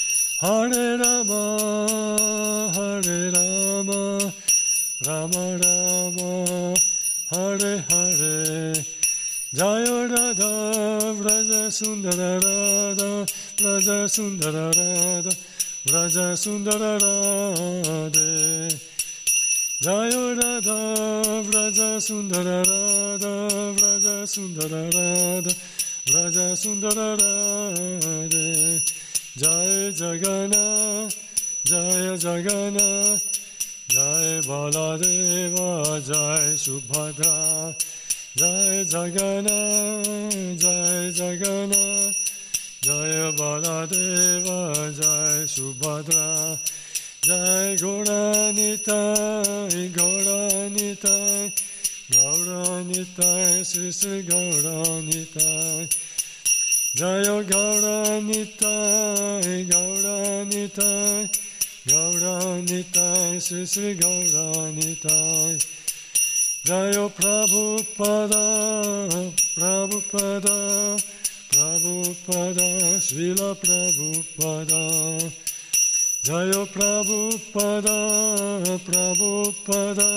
Hare Rama, Hare Rama, Rama Rama, Hare Hare. Jaya Radha, Vraja Sundara Radha, Vraja Sundara Radha, Vraja Sundara Radhe. Jaya Radha, Vraja Sundara Radha, Vraja Sundara Radha, Vraja Sundara Radhe. Jai Jagannath, Jai Jagannath, Jai Baladeva, Jai Subhadra. Jai Jagannath, Jai Jagannath, Jai Baladeva, Jai Subhadra. Jai Gaura Nitai, Gaura Nitai, Gaura Nitai, Sri Sri Gaura Nitai. Jaya Gaura Nitai, Gaura Nitai, Gaura Nitai, Sri Sri Gaura Nitai. Jaya Prabhupada, Prabhupada, Prabhupada, Srila Prabhupada. Jaya Prabhupada, Prabhupada,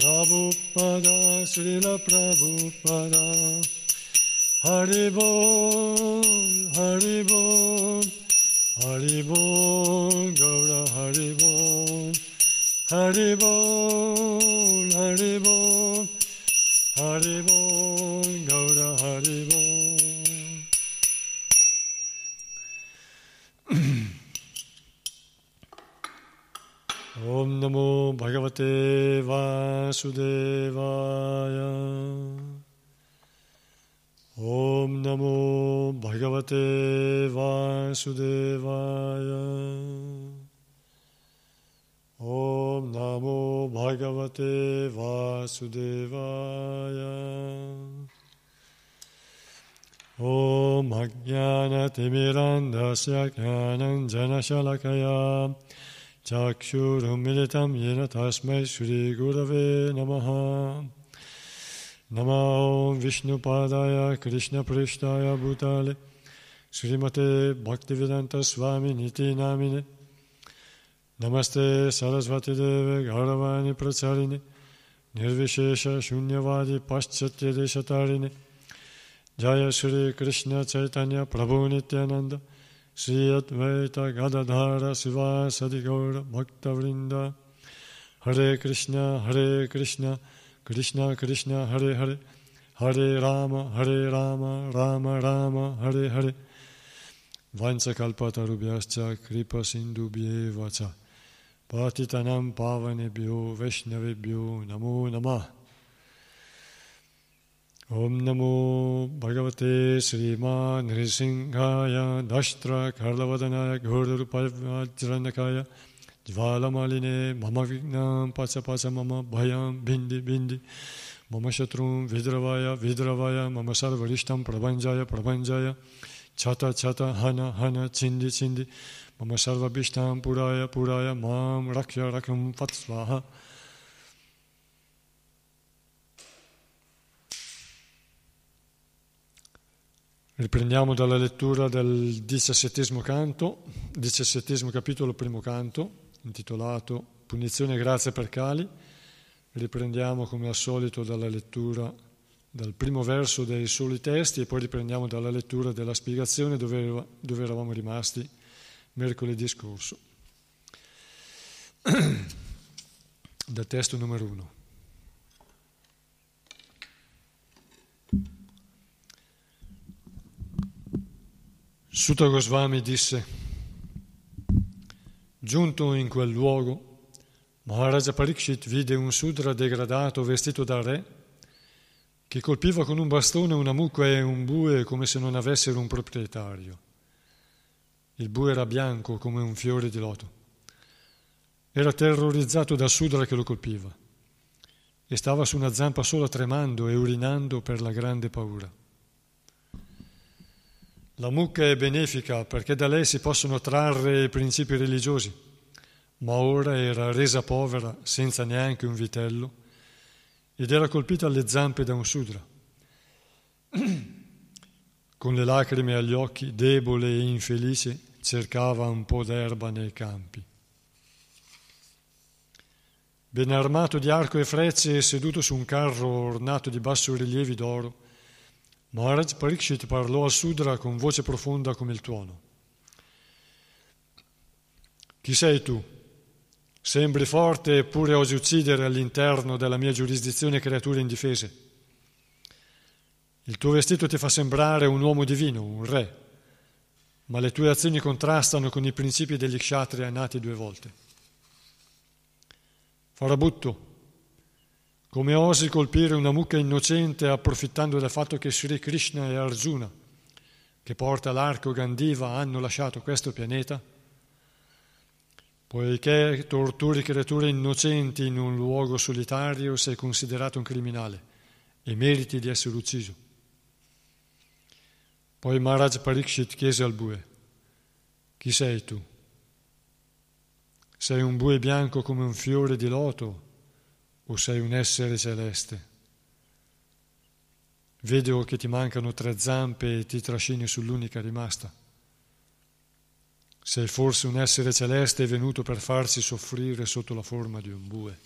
Prabhupada, Srila Prabhupada. Hari Bol, Hari Bol, Hari Bol, Gaura Hari Bol. Hari Bol, Hari Bol, Hari Bol, Gaura Hari Bol. Om Namo Bhagavate Vasudevaya. Om Namo Bhagavate Vasudevaya. Om Namo Bhagavate Vasudevaya. Om Ajnana Timirandasya Jnanan Janashalakaya Chakshur Unmilitam Yena Tasmai Shri Gurave Namaha. Namo Vishnupadaya, Krishna Pristaya, Bhutale, Srimate Bhaktivedanta Swami Niti Namine, Namaste Sarasvati Deve, Gauravani Pracharine, Nirvishesha Shunyavadi Paschatya Deshatarine, Jaya Shri Krishna Chaitanya Prabhu Nityananda, Sri Advaita Gadadhara Sivasadi Gaura bhakta vrinda, Hare Krishna, Hare Krishna, Krishna Krishna Hare Hare, Hare Rama Hare Rama, Rama Rama Hare Hare. Vansa kalpata rubhyascha kripa sindubhye vacha patitanam pavanebhyo vaishnavebhyo namo namah. Om namo bhagavate srima nrisinghaya dashtra karlavadanaya ghordurupavajranakaya Jvala maline mama vignam pacha pacha mama bhayam bindi bindi mama shatrum vidravaya vidravaya mama sarvarishtam prabhanjaya prabhanjaya chata chata hana hana chindi chindi mama sarvabhishtam puraya puraya mam rakya rakham fatsvaha. Riprendiamo dalla lettura del 17° canto, 17° capitolo, primo canto, intitolato Punizione e Grazia per Kali. Riprendiamo come al solito dalla lettura dal primo verso dei soli testi e poi riprendiamo dalla lettura della spiegazione dove eravamo rimasti mercoledì scorso. Dal testo numero 1. Suta Gosvami disse: giunto in quel luogo, Maharaja Parikshit vide un Sudra degradato vestito da re che colpiva con un bastone una mucca e un bue come se non avessero un proprietario. Il bue era bianco come un fiore di loto. Era terrorizzato dal Sudra che lo colpiva e stava su una zampa sola tremando e urinando per la grande paura. La mucca è benefica perché da lei si possono trarre i principi religiosi, ma ora era resa povera senza neanche un vitello ed era colpita alle zampe da un Sudra. Con le lacrime agli occhi, debole e infelice, cercava un po' d'erba nei campi. Ben armato di arco e frecce e seduto su un carro ornato di bassorilievi d'oro, Maharaja Parikshit parlò a Sudra con voce profonda come il tuono. Chi sei tu? Sembri forte eppure osi uccidere all'interno della mia giurisdizione creature indifese. Il tuo vestito ti fa sembrare un uomo divino, un re, ma le tue azioni contrastano con i principi degli Kshatriya nati due volte. Farabutto, come osi colpire una mucca innocente approfittando del fatto che Sri Krishna e Arjuna, che porta l'arco Gandiva, hanno lasciato questo pianeta? Poiché torturi creature innocenti in un luogo solitario, sei considerato un criminale e meriti di essere ucciso. Poi Maharaja Parikshit chiese al bue: chi sei tu? Sei un bue bianco come un fiore di loto o sei un essere celeste? Vedo che ti mancano 3 zampe e ti trascini sull'unica rimasta. Sei forse un essere celeste venuto per farsi soffrire sotto la forma di un bue?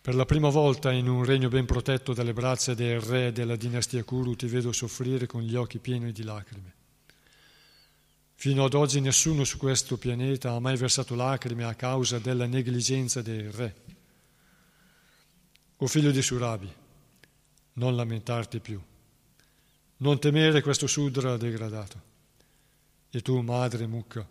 Per la prima volta in un regno ben protetto dalle braccia del re della dinastia Kuru ti vedo soffrire con gli occhi pieni di lacrime. Fino ad oggi nessuno su questo pianeta ha mai versato lacrime a causa della negligenza del re. O figlio di Surabi, non lamentarti più. Non temere questo Sudra degradato. E tu, madre mucca,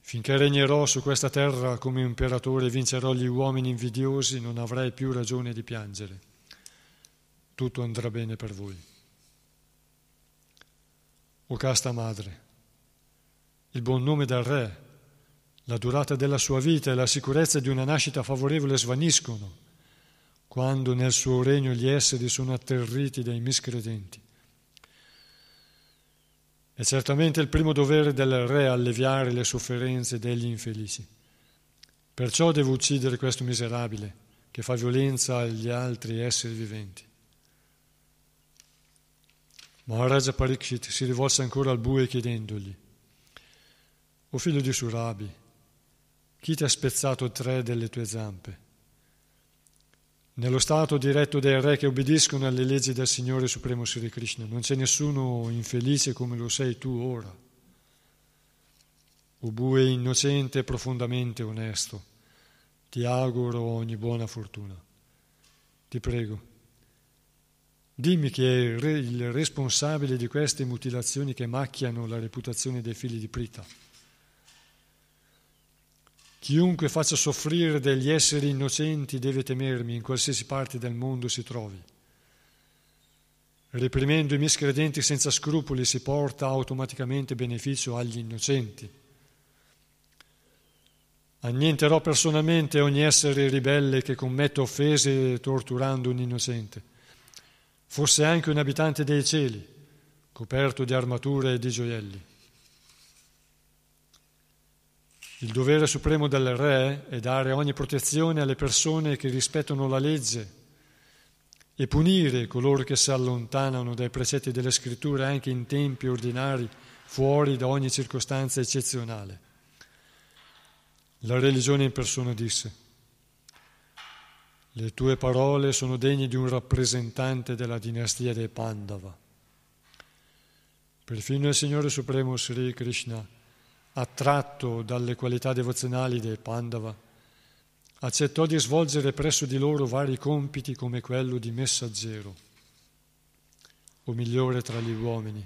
finché regnerò su questa terra come imperatore e vincerò gli uomini invidiosi, non avrai più ragione di piangere. Tutto andrà bene per voi. O casta madre, il buon nome del re, la durata della sua vita e la sicurezza di una nascita favorevole svaniscono quando nel suo regno gli esseri sono atterriti dai miscredenti. È certamente il primo dovere del re alleviare le sofferenze degli infelici. Perciò devo uccidere questo miserabile che fa violenza agli altri esseri viventi. Maharaja Parikshit si rivolse ancora al bue chiedendogli: o figlio di Surabi, chi ti ha spezzato 3 delle tue zampe? Nello stato diretto dei re che obbediscono alle leggi del Signore Supremo Sri Krishna non c'è nessuno infelice come lo sei tu ora. O bue innocente e profondamente onesto, ti auguro ogni buona fortuna. Ti prego, dimmi chi è il responsabile di queste mutilazioni che macchiano la reputazione dei figli di Prita. Chiunque faccia soffrire degli esseri innocenti deve temermi in qualsiasi parte del mondo si trovi. Reprimendo i miscredenti senza scrupoli si porta automaticamente beneficio agli innocenti. Annienterò personalmente ogni essere ribelle che commette offese torturando un innocente, fosse anche un abitante dei cieli, coperto di armature e di gioielli. Il dovere supremo del re è dare ogni protezione alle persone che rispettano la legge e punire coloro che si allontanano dai precetti delle scritture anche in tempi ordinari, fuori da ogni circostanza eccezionale. La religione in persona disse: le tue parole sono degne di un rappresentante della dinastia dei Pandava. Perfino il Signore Supremo Sri Krishna, attratto dalle qualità devozionali dei Pandava, accettò di svolgere presso di loro vari compiti come quello di messaggero, o migliore tra gli uomini.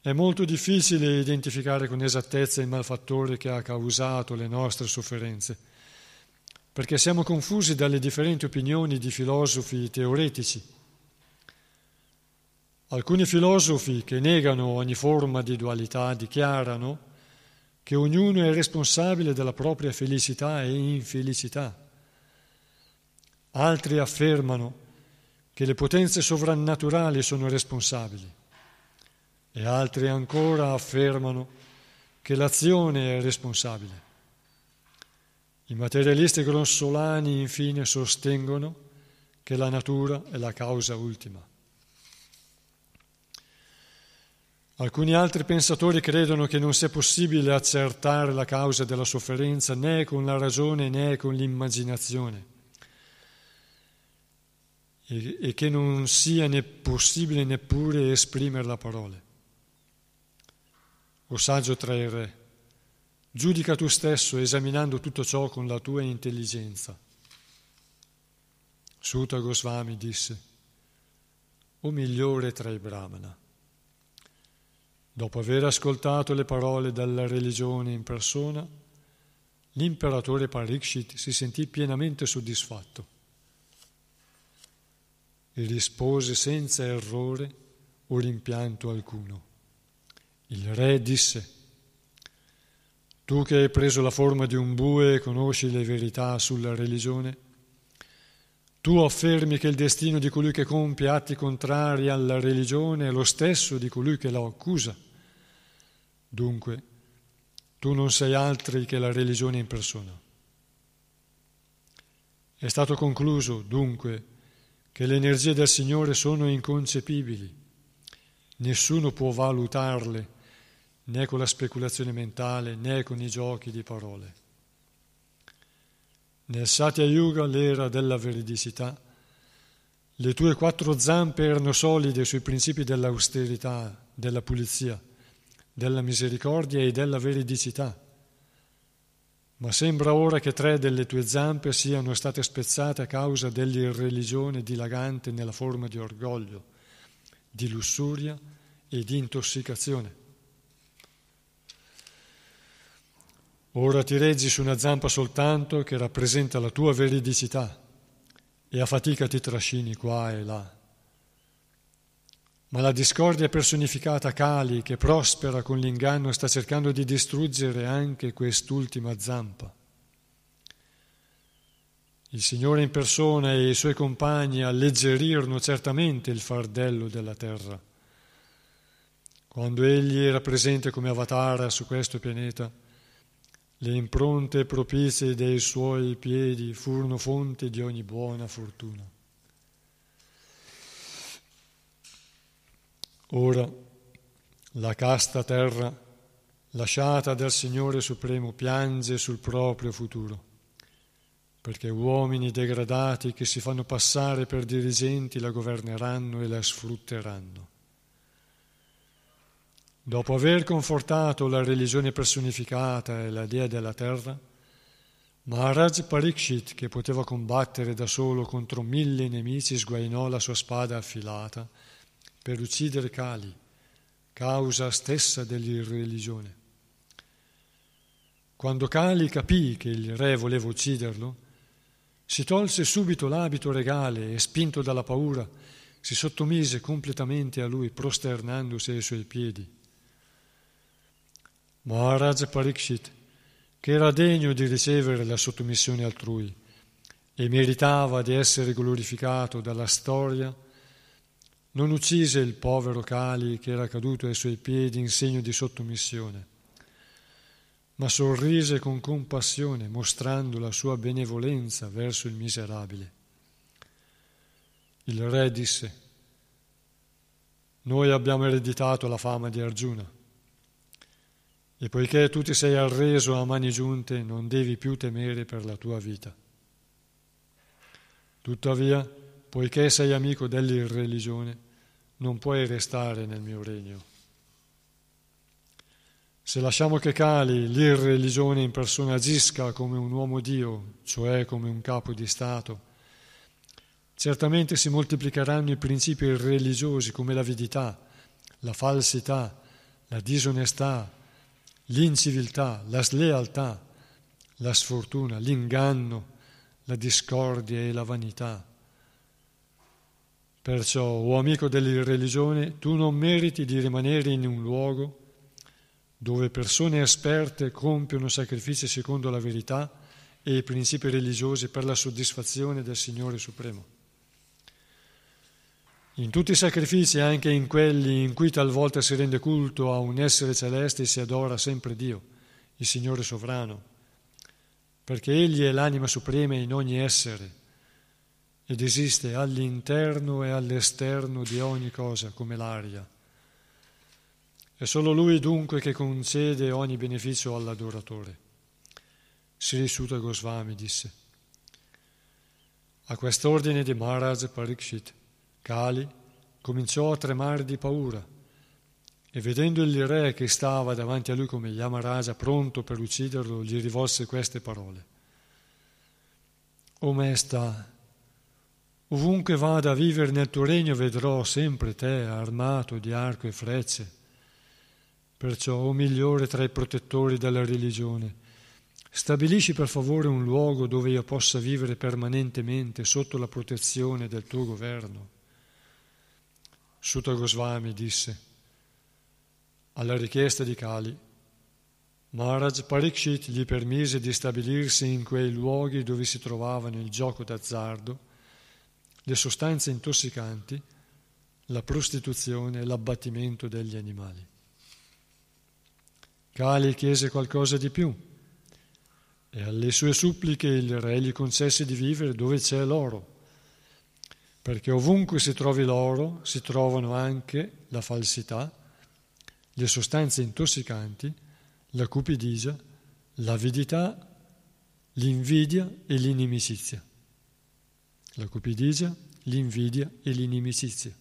È molto difficile identificare con esattezza il malfattore che ha causato le nostre sofferenze, perché siamo confusi dalle differenti opinioni di filosofi teoretici. Alcuni filosofi che negano ogni forma di dualità dichiarano che ognuno è responsabile della propria felicità e infelicità. Altri affermano che le potenze sovrannaturali sono responsabili e altri ancora affermano che l'azione è responsabile. I materialisti grossolani infine sostengono che la natura è la causa ultima. Alcuni altri pensatori credono che non sia possibile accertare la causa della sofferenza né con la ragione né con l'immaginazione e che non sia possibile neppure esprimere la parola. O saggio tra il re, giudica tu stesso esaminando tutto ciò con la tua intelligenza. Suta Gosvami disse, o migliore tra i brahmana, dopo aver ascoltato le parole della religione in persona, l'imperatore Parikshit si sentì pienamente soddisfatto e rispose senza errore o rimpianto alcuno. Il re disse, tu che hai preso la forma di un bue e conosci le verità sulla religione, tu affermi che il destino di colui che compie atti contrari alla religione è lo stesso di colui che la accusa. Dunque, tu non sei altri che la religione in persona. È stato concluso, dunque, che le energie del Signore sono inconcepibili. Nessuno può valutarle, né con la speculazione mentale, né con i giochi di parole. Nel Satya Yuga, l'era della veridicità, le tue quattro zampe erano solide sui principi dell'austerità, della pulizia, della misericordia e della veridicità. Ma sembra ora che tre delle tue zampe siano state spezzate a causa dell'irreligione dilagante nella forma di orgoglio, di lussuria e di intossicazione. Ora ti reggi su una zampa soltanto che rappresenta la tua veridicità e a fatica ti trascini qua e là. Ma la discordia personificata Kali, che prospera con l'inganno, sta cercando di distruggere anche quest'ultima zampa. Il Signore in persona e i Suoi compagni alleggerirono certamente il fardello della terra. Quando Egli era presente come avatara su questo pianeta, le impronte propizie dei suoi piedi furono fonte di ogni buona fortuna. Ora, la casta terra, lasciata dal Signore Supremo, piange sul proprio futuro, perché uomini degradati che si fanno passare per dirigenti la governeranno e la sfrutteranno. Dopo aver confortato la religione personificata e la dea della terra, Maharaja Parikshit, che poteva combattere da solo contro 1000 nemici, sguainò la sua spada affilata per uccidere Kali, causa stessa dell'irreligione. Quando Kali capì che il re voleva ucciderlo, si tolse subito l'abito regale e, spinto dalla paura, si sottomise completamente a lui, prosternandosi ai suoi piedi. Maharaja Parikshit, che era degno di ricevere la sottomissione altrui e meritava di essere glorificato dalla storia, non uccise il povero Kali che era caduto ai suoi piedi in segno di sottomissione, ma sorrise con compassione mostrando la sua benevolenza verso il miserabile. Il re disse, «Noi abbiamo ereditato la fama di Arjuna. E poiché tu ti sei arreso a mani giunte, non devi più temere per la tua vita. Tuttavia, poiché sei amico dell'irreligione, non puoi restare nel mio regno. Se lasciamo che Kali, l'irreligione in persona, agisca come un uomo Dio, cioè come un capo di Stato, certamente si moltiplicheranno i principi religiosi come l'avidità, la falsità, la disonestà, l'inciviltà, la slealtà, la sfortuna, l'inganno, la discordia e la vanità. Perciò, o amico dell'irreligione, tu non meriti di rimanere in un luogo dove persone esperte compiono sacrifici secondo la verità e i principi religiosi per la soddisfazione del Signore Supremo. In tutti i sacrifici, anche in quelli in cui talvolta si rende culto a un essere celeste, si adora sempre Dio, il Signore Sovrano, perché Egli è l'anima suprema in ogni essere ed esiste all'interno e all'esterno di ogni cosa, come l'aria. È solo Lui dunque che concede ogni beneficio all'adoratore. Sri Suta Gosvami disse: a quest'ordine di Maharaja Parikshit, Kali cominciò a tremare di paura e, vedendo il re che stava davanti a lui come Yamaraja pronto per ucciderlo, gli rivolse queste parole: o maestà, ovunque vada a vivere nel tuo regno vedrò sempre te armato di arco e frecce. Perciò, o migliore tra i protettori della religione, stabilisci per favore un luogo dove io possa vivere permanentemente sotto la protezione del tuo governo. Suta Gosvami disse: alla richiesta di Kali, Maharaj Parikshit gli permise di stabilirsi in quei luoghi dove si trovavano il gioco d'azzardo, le sostanze intossicanti, la prostituzione e l'abbattimento degli animali. Kali chiese qualcosa di più e alle sue suppliche il re gli concesse di vivere dove c'è l'oro, perché ovunque si trovi l'oro si trovano anche la falsità, le sostanze intossicanti, la cupidigia, l'avidità, l'invidia e l'inimicizia. La cupidigia, l'invidia e l'inimicizia.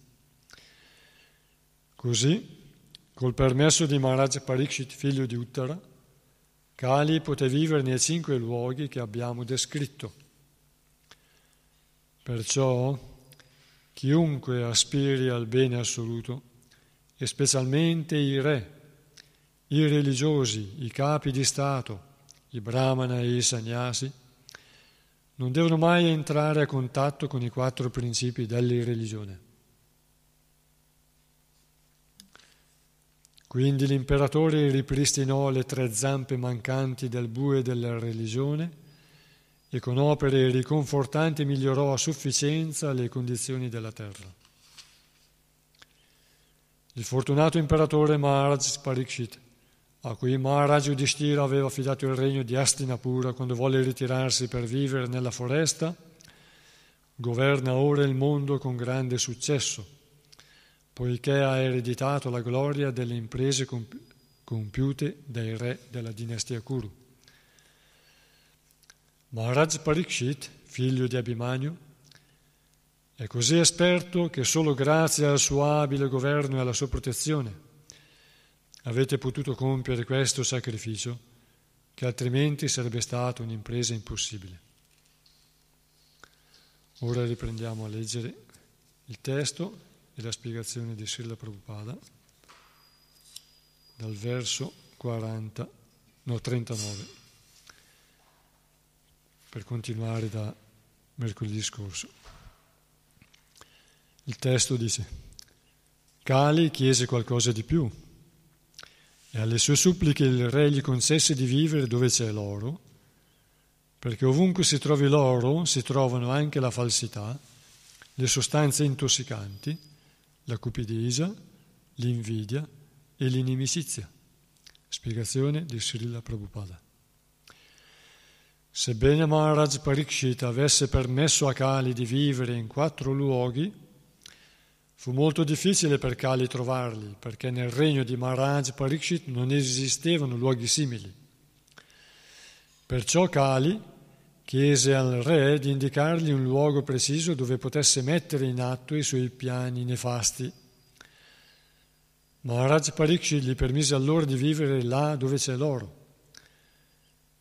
Così, col permesso di Maharaja Parikshit, figlio di Uttara, Kali poté vivere nei 5 luoghi che abbiamo descritto. Perciò, chiunque aspiri al bene assoluto, e specialmente i re, i religiosi, i capi di Stato, i brahmana e i sannyasi, non devono mai entrare a contatto con i 4 principi dell'irreligione. Quindi l'imperatore ripristinò le 3 zampe mancanti del bue della religione e con opere riconfortanti migliorò a sufficienza le condizioni della terra. Il fortunato imperatore Maharaj Parikshit, a cui Maharaja Yudhishthira aveva affidato il regno di Astinapura quando volle ritirarsi per vivere nella foresta, governa ora il mondo con grande successo, poiché ha ereditato la gloria delle imprese compiute dai re della dinastia Kuru. Maharaj Parikshit, figlio di Abhimanyu, è così esperto che solo grazie al suo abile governo e alla sua protezione avete potuto compiere questo sacrificio, che altrimenti sarebbe stata un'impresa impossibile. Ora riprendiamo a leggere il testo e la spiegazione di Srila Prabhupada dal verso 39, per continuare da mercoledì scorso. Il testo dice: Kali chiese qualcosa di più e alle sue suppliche il re gli concesse di vivere dove c'è l'oro, perché ovunque si trovi l'oro si trovano anche la falsità, le sostanze intossicanti, la cupidigia, l'invidia e l'inimicizia. Spiegazione di Srila Prabhupada. Sebbene Maharaj Parikshit avesse permesso a Kali di vivere in 4 luoghi, fu molto difficile per Kali trovarli, perché nel regno di Maharaj Parikshit non esistevano luoghi simili. Perciò Kali chiese al re di indicargli un luogo preciso dove potesse mettere in atto i suoi piani nefasti. Maharaj Parikshit gli permise allora di vivere là dove c'è l'oro,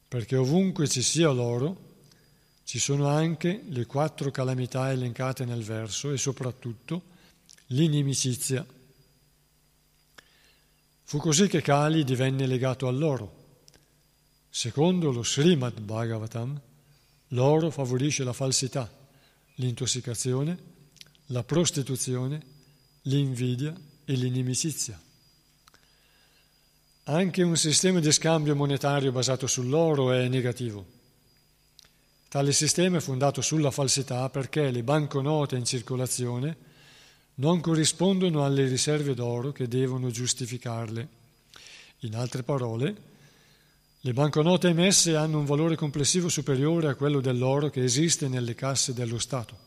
perché ovunque ci sia l'oro ci sono anche le 4 calamità elencate nel verso e soprattutto l'inimicizia. Fu così che Kali divenne legato all'oro. Secondo lo Srimad Bhagavatam, l'oro favorisce la falsità, l'intossicazione, la prostituzione, l'invidia e l'inimicizia. Anche un sistema di scambio monetario basato sull'oro è negativo. Tale sistema è fondato sulla falsità perché le banconote in circolazione non corrispondono alle riserve d'oro che devono giustificarle. In altre parole, le banconote emesse hanno un valore complessivo superiore a quello dell'oro che esiste nelle casse dello Stato.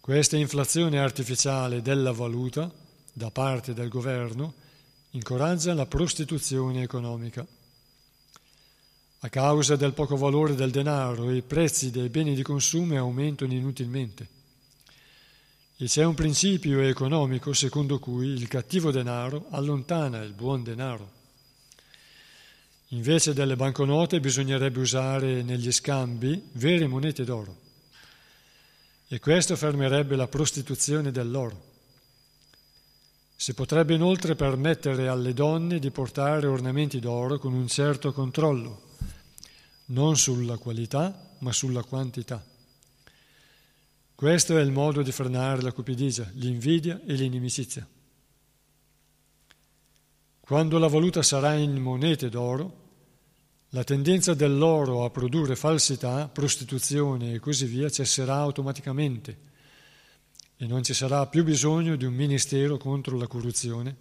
Questa inflazione artificiale della valuta da parte del governo incoraggia la prostituzione economica. A causa del poco valore del denaro, i prezzi dei beni di consumo aumentano inutilmente. E c'è un principio economico secondo cui il cattivo denaro allontana il buon denaro. Invece delle banconote bisognerebbe usare negli scambi vere monete d'oro. E questo fermerebbe la prostituzione dell'oro. Si potrebbe inoltre permettere alle donne di portare ornamenti d'oro con un certo controllo, non sulla qualità, ma sulla quantità. Questo è il modo di frenare la cupidigia, l'invidia e l'inimicizia. Quando la valuta sarà in monete d'oro, la tendenza dell'oro a produrre falsità, prostituzione e così via cesserà automaticamente e non ci sarà più bisogno di un ministero contro la corruzione,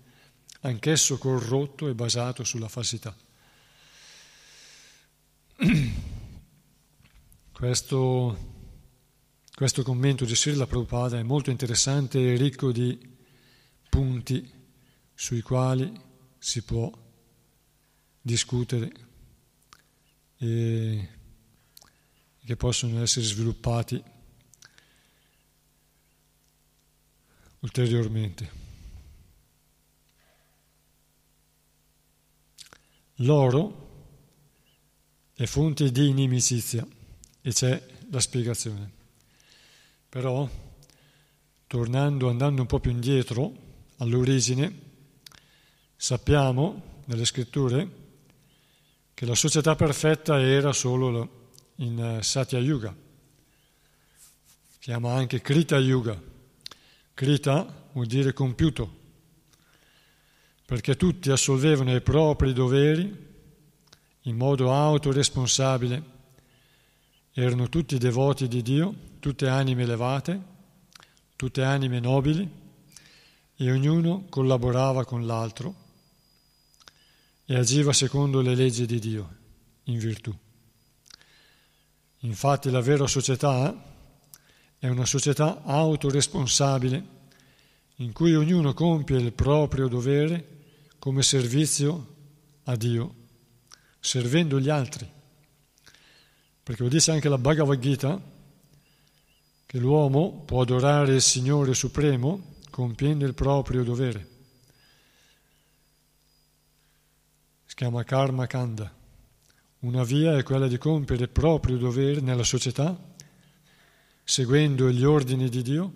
anch'esso corrotto e basato sulla falsità. Questo commento di Srila Prabhupada è molto interessante e ricco di punti sui quali si può discutere e che possono essere sviluppati ulteriormente. L'oro è fonte di inimicizia e c'è la spiegazione. Però, andando un po' più indietro all'origine, sappiamo nelle scritture che la società perfetta era solo in Satya Yuga, chiama anche Krita Yuga. Krita vuol dire compiuto, perché tutti assolvevano i propri doveri in modo autoresponsabile. Erano tutti devoti di Dio, tutte anime elevate, tutte anime nobili, e ognuno collaborava con l'altro e agiva secondo le leggi di Dio, in virtù. Infatti la vera società è una società autoresponsabile, in cui ognuno compie il proprio dovere come servizio a Dio, servendo gli altri, perché lo dice anche la Bhagavad Gita, che l'uomo può adorare il Signore Supremo compiendo il proprio dovere. Si chiama Karma Kanda. Una via è quella di compiere il proprio dovere nella società, seguendo gli ordini di Dio,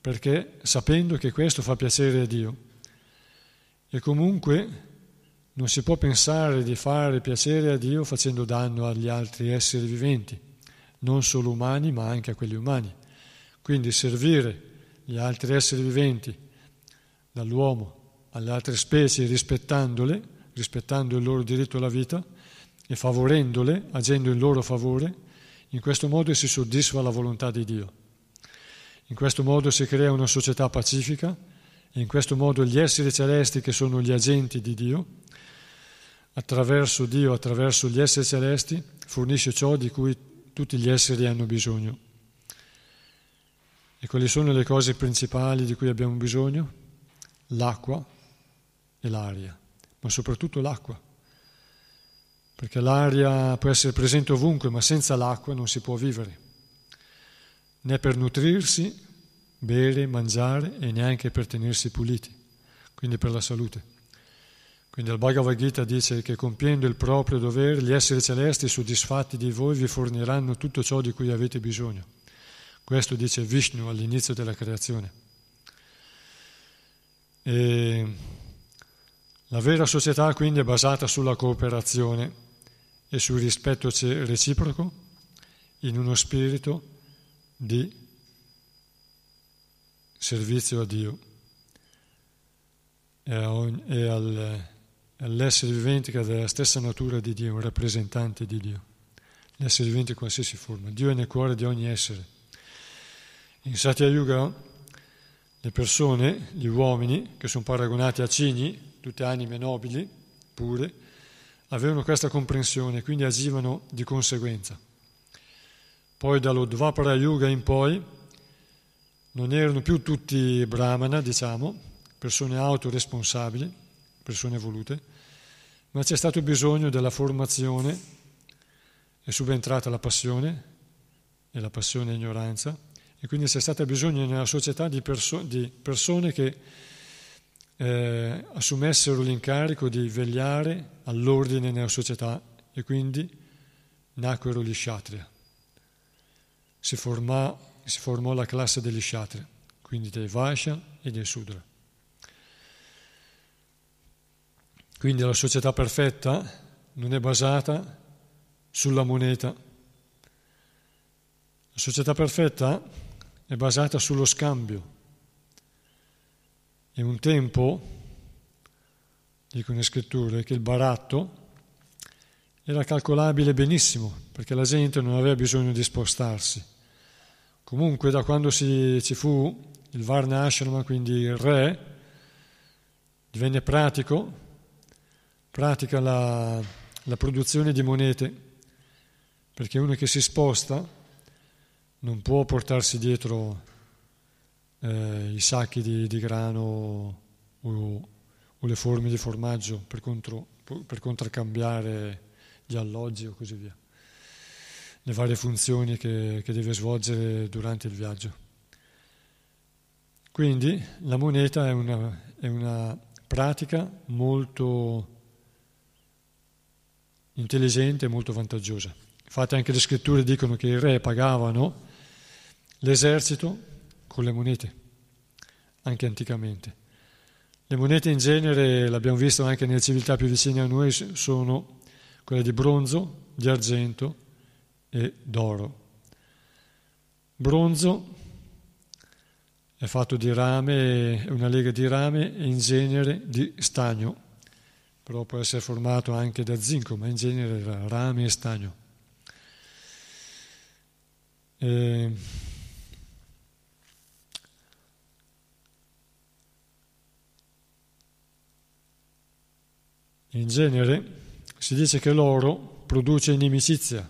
perché sapendo che questo fa piacere a Dio. E comunque non si può pensare di fare piacere a Dio facendo danno agli altri esseri viventi, non solo umani ma anche a quelli umani. Quindi servire gli altri esseri viventi, dall'uomo alle altre specie, rispettandole, rispettando il loro diritto alla vita e favorendole, agendo in loro favore, in questo modo si soddisfa la volontà di Dio. In questo modo si crea una società pacifica e in questo modo gli esseri celesti, che sono gli agenti di Dio, attraverso Dio, attraverso gli esseri celesti, fornisce ciò di cui tutti gli esseri hanno bisogno. E quali sono le cose principali di cui abbiamo bisogno? L'acqua e l'aria, ma soprattutto l'acqua, perché l'aria può essere presente ovunque, ma senza l'acqua non si può vivere, né per nutrirsi, bere, mangiare, e neanche per tenersi puliti, quindi per la salute. Quindi il Bhagavad Gita dice che compiendo il proprio dovere gli esseri celesti soddisfatti di voi vi forniranno tutto ciò di cui avete bisogno. Questo dice Vishnu all'inizio della creazione. E la vera società quindi è basata sulla cooperazione e sul rispetto reciproco in uno spirito di servizio a Dio e all'essere vivente che è della stessa natura di Dio, un rappresentante di Dio, l'essere vivente in qualsiasi forma. Dio è nel cuore di ogni essere. In Satya Yuga le persone, gli uomini, che sono paragonati a cigni, tutte anime nobili, pure, avevano questa comprensione, quindi agivano di conseguenza. Poi dallo Dvapara Yuga in poi non erano più tutti brahmana, diciamo, persone autoresponsabili, persone volute, ma c'è stato bisogno della formazione, è subentrata la passione, e la passione è ignoranza, e quindi c'è stato bisogno nella società di persone che assumessero l'incarico di vegliare all'ordine nella società, e quindi nacquero gli Kshatriya. Si formò la classe degli Kshatriya, quindi dei Vaishya e dei Sudra. Quindi la società perfetta non è basata sulla moneta. La società perfetta è basata sullo scambio. E un tempo, dicono le scritture, che il baratto era calcolabile benissimo, perché la gente non aveva bisogno di spostarsi. Comunque, da quando ci fu il Varna Ashrama, quindi il re, divenne pratica la produzione di monete, perché uno che si sposta non può portarsi dietro i sacchi di grano o le forme di formaggio per contraccambiare gli alloggi o così via, le varie funzioni che deve svolgere durante il viaggio. Quindi la moneta è una pratica molto intelligente e molto vantaggiosa. Infatti anche le scritture dicono che i re pagavano l'esercito con le monete, anche anticamente. Le monete in genere, l'abbiamo visto anche nelle civiltà più vicine a noi, sono quelle di bronzo, di argento e d'oro. Bronzo è fatto di rame, è una lega di rame e in genere di stagno, però può essere formato anche da zinco, ma in genere da rame e stagno. In genere si dice che l'oro produce inimicizia.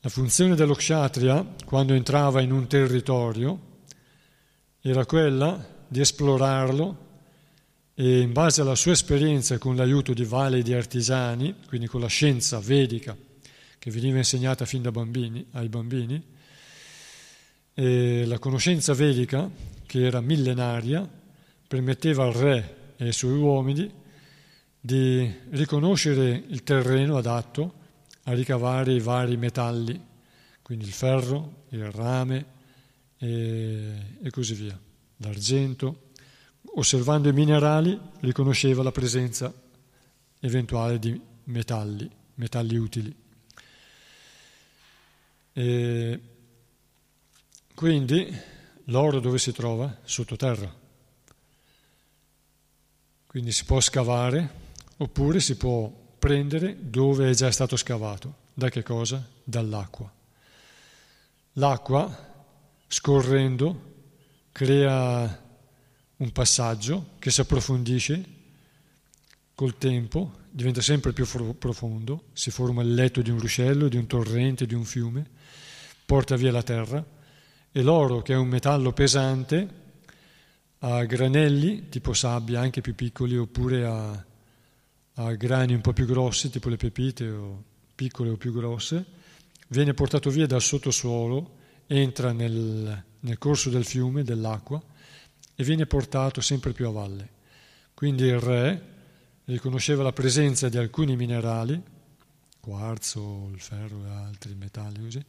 La funzione dello Kshatriya, quando entrava in un territorio, era quella di esplorarlo e, in base alla sua esperienza, con l'aiuto di valli e di artigiani, quindi con la scienza vedica che veniva insegnata fin da bambini ai bambini, e la conoscenza vedica, che era millenaria, permetteva al re e ai suoi uomini di riconoscere il terreno adatto a ricavare i vari metalli, quindi il ferro, il rame e così via, l'argento. Osservando i minerali riconosceva la presenza eventuale di metalli utili. E quindi l'oro dove si trova? Sottoterra. Quindi si può scavare, oppure si può prendere dove è già stato scavato. Da che cosa? Dall'acqua. L'acqua, scorrendo, crea un passaggio che si approfondisce col tempo, diventa sempre più profondo, si forma il letto di un ruscello, di un torrente, di un fiume, porta via la terra, e l'oro, che è un metallo pesante, a granelli tipo sabbia, anche più piccoli, oppure a grani un po' più grossi, tipo le pepite, o piccole o più grosse, viene portato via dal sottosuolo, entra nel corso del fiume, dell'acqua, e viene portato sempre più a valle. Quindi il re riconosceva la presenza di alcuni minerali, quarzo, il ferro e altri metalli così,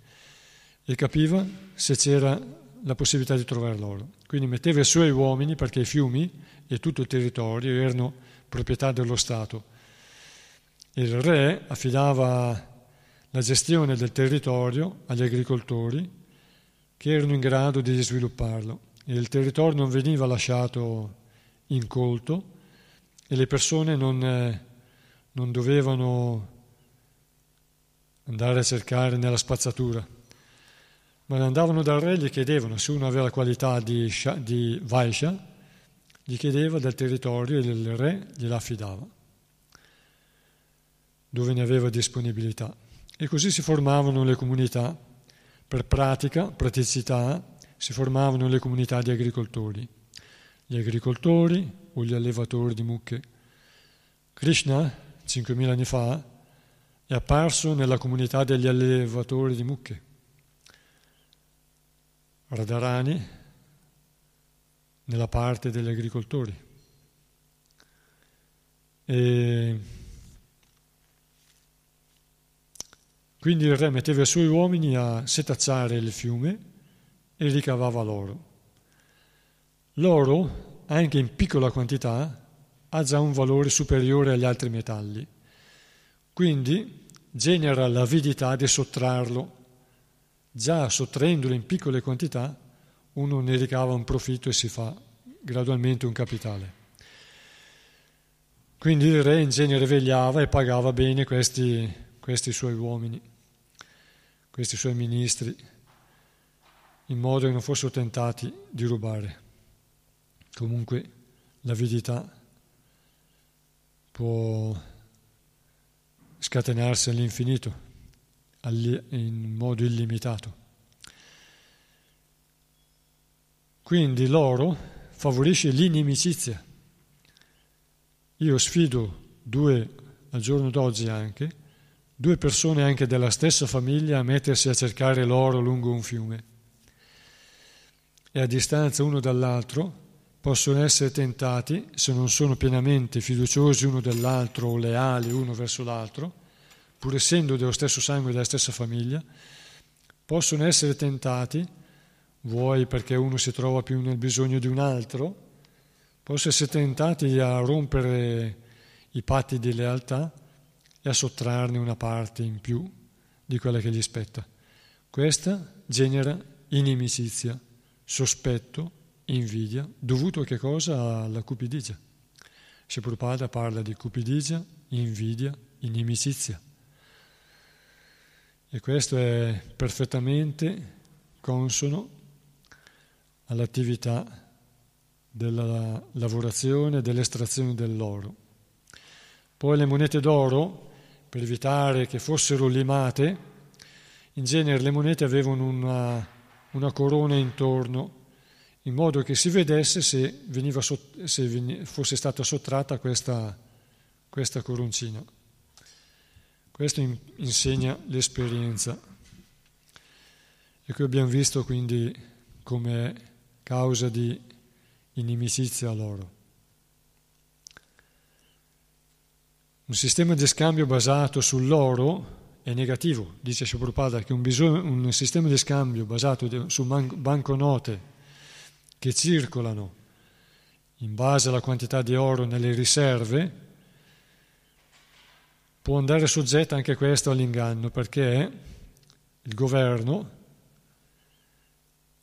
e capiva se c'era la possibilità di trovare l'oro. Quindi metteva i suoi uomini, perché i fiumi e tutto il territorio erano proprietà dello Stato. Il re affidava la gestione del territorio agli agricoltori che erano in grado di svilupparlo. E il territorio non veniva lasciato incolto e le persone non dovevano andare a cercare nella spazzatura, ma andavano dal re e gli chiedevano, se uno aveva la qualità di Vaishya, gli chiedeva del territorio e il re gliela affidava, dove ne aveva disponibilità. E così si formavano le comunità, per praticità si formavano le comunità di agricoltori. gli agricoltori o gli allevatori di mucche. Krishna, 5.000 anni fa, è apparso nella comunità degli allevatori di mucche. Radharani, nella parte degli agricoltori. E quindi il re metteva i suoi uomini a setacciare il fiume e ricavava l'oro. L'oro, anche in piccola quantità, ha già un valore superiore agli altri metalli, quindi genera l'avidità di sottrarlo. Già sottraendolo in piccole quantità, uno ne ricava un profitto e si fa gradualmente un capitale. Quindi il re in genere vegliava e pagava bene questi suoi uomini, questi suoi ministri, in modo che non fossero tentati di rubare. Comunque l'avidità può scatenarsi all'infinito, in modo illimitato. Quindi l'oro favorisce l'inimicizia. Io sfido al giorno d'oggi anche, due persone anche della stessa famiglia a mettersi a cercare l'oro lungo un fiume. E a distanza uno dall'altro possono essere tentati, se non sono pienamente fiduciosi uno dell'altro o leali uno verso l'altro, pur essendo dello stesso sangue e della stessa famiglia, possono essere tentati. Vuoi perché uno si trova più nel bisogno di un altro, possono essere tentati a rompere i patti di lealtà e a sottrarne una parte in più di quella che gli spetta. Questa genera inimicizia, sospetto, invidia, dovuto a che cosa? Alla cupidigia. Sri Prabhupada parla di cupidigia, invidia, inimicizia. E questo è perfettamente consono all'attività della lavorazione e dell'estrazione dell'oro. Poi le monete d'oro, per evitare che fossero limate, in genere le monete avevano una corona intorno, in modo che si vedesse se fosse stata sottratta questa coroncina. Questo insegna l'esperienza. E qui abbiamo visto quindi come causa di inimicizia loro. Un sistema di scambio basato sull'oro è negativo, dice Sri Prabhupada, che un sistema di scambio basato su banconote che circolano in base alla quantità di oro nelle riserve può andare soggetta anche questo all'inganno, perché il governo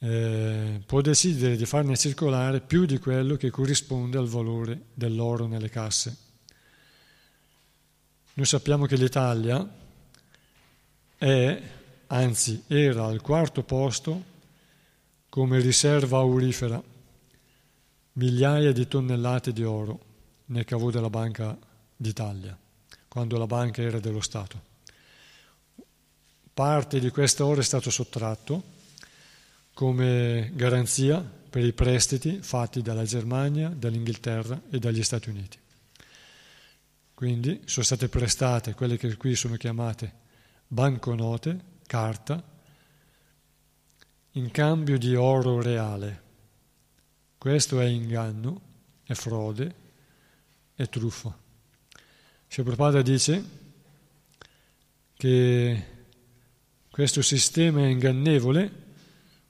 può decidere di farne circolare più di quello che corrisponde al valore dell'oro nelle casse. Noi sappiamo che l'Italia era al quarto posto come riserva aurifera, migliaia di tonnellate di oro nel caveau della Banca d'Italia, quando la banca era dello Stato. Parte di questo oro è stato sottratto come garanzia per i prestiti fatti dalla Germania, dall'Inghilterra e dagli Stati Uniti. Quindi sono state prestate quelle che qui sono chiamate banconote, carta, in cambio di oro reale. Questo è inganno, è frode, è truffa. Sri Prabhupada dice che questo sistema ingannevole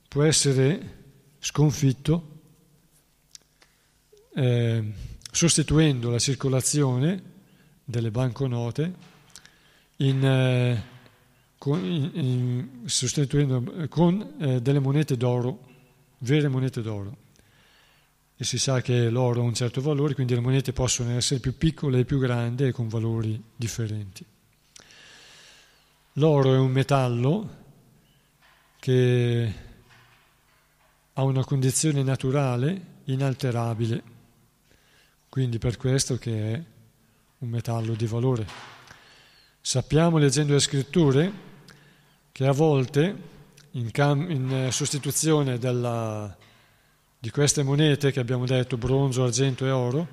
può essere sconfitto sostituendo la circolazione delle banconote, sostituendo con delle monete d'oro, vere monete d'oro. E si sa che l'oro ha un certo valore, quindi le monete possono essere più piccole e più grandi e con valori differenti. L'oro è un metallo che ha una condizione naturale inalterabile, quindi per questo che è un metallo di valore. Sappiamo, leggendo le scritture, che a volte in sostituzione Di queste monete, che abbiamo detto bronzo, argento e oro,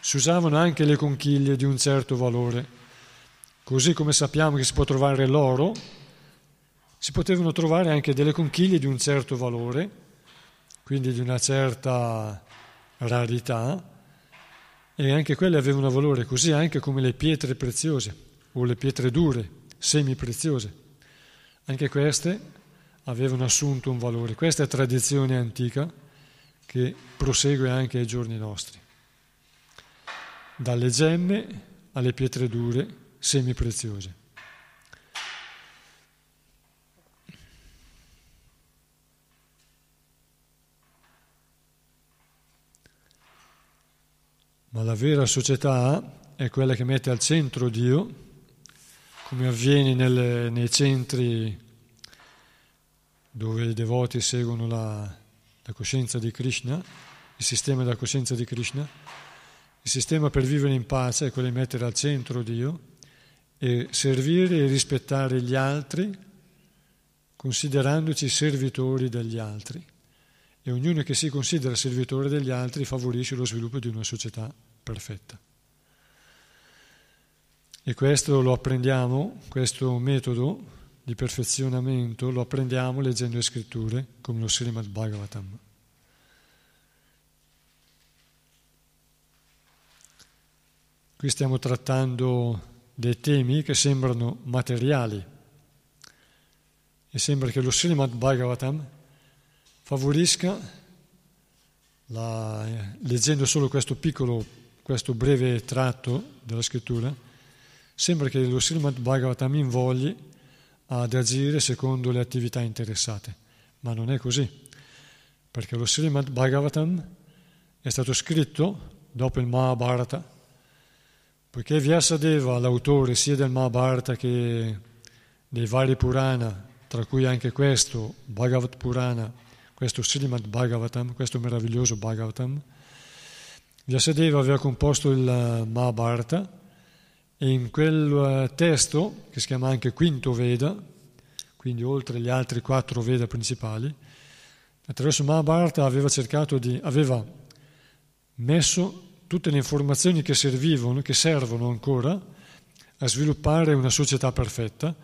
si usavano anche le conchiglie di un certo valore. Così come sappiamo che si può trovare l'oro, si potevano trovare anche delle conchiglie di un certo valore, quindi di una certa rarità, e anche quelle avevano valore, così anche come le pietre preziose o le pietre dure, semipreziose. Anche queste avevano assunto un valore. Questa è tradizione antica che prosegue anche ai giorni nostri. Dalle gemme alle pietre dure, semipreziose. Ma la vera società è quella che mette al centro Dio, come avviene nei centri dove i devoti seguono la coscienza di Krishna, il sistema della coscienza di Krishna. Il sistema per vivere in pace è quello di mettere al centro Dio e servire e rispettare gli altri, considerandoci servitori degli altri. E ognuno che si considera servitore degli altri favorisce lo sviluppo di una società perfetta. E questo lo apprendiamo, questo metodo di perfezionamento lo apprendiamo leggendo le scritture come lo Srimad Bhagavatam. Qui stiamo trattando dei temi che sembrano materiali e sembra che lo Srimad Bhagavatam favorisca, leggendo solo questo breve tratto della scrittura, sembra che lo Srimad Bhagavatam invogli ad agire secondo le attività interessate, ma non è così, perché lo Srimad Bhagavatam è stato scritto dopo il Mahabharata, poiché Vyasadeva, l'autore sia del Mahabharata che dei vari Purana, tra cui anche questo Bhagavat Purana, questo Srimad Bhagavatam, questo meraviglioso Bhagavatam, Vyasadeva aveva composto il Mahabharata. E in quel testo, che si chiama anche Quinto Veda, quindi oltre gli altri 4 Veda principali, attraverso Mahabharata aveva messo tutte le informazioni che servono ancora a sviluppare una società perfetta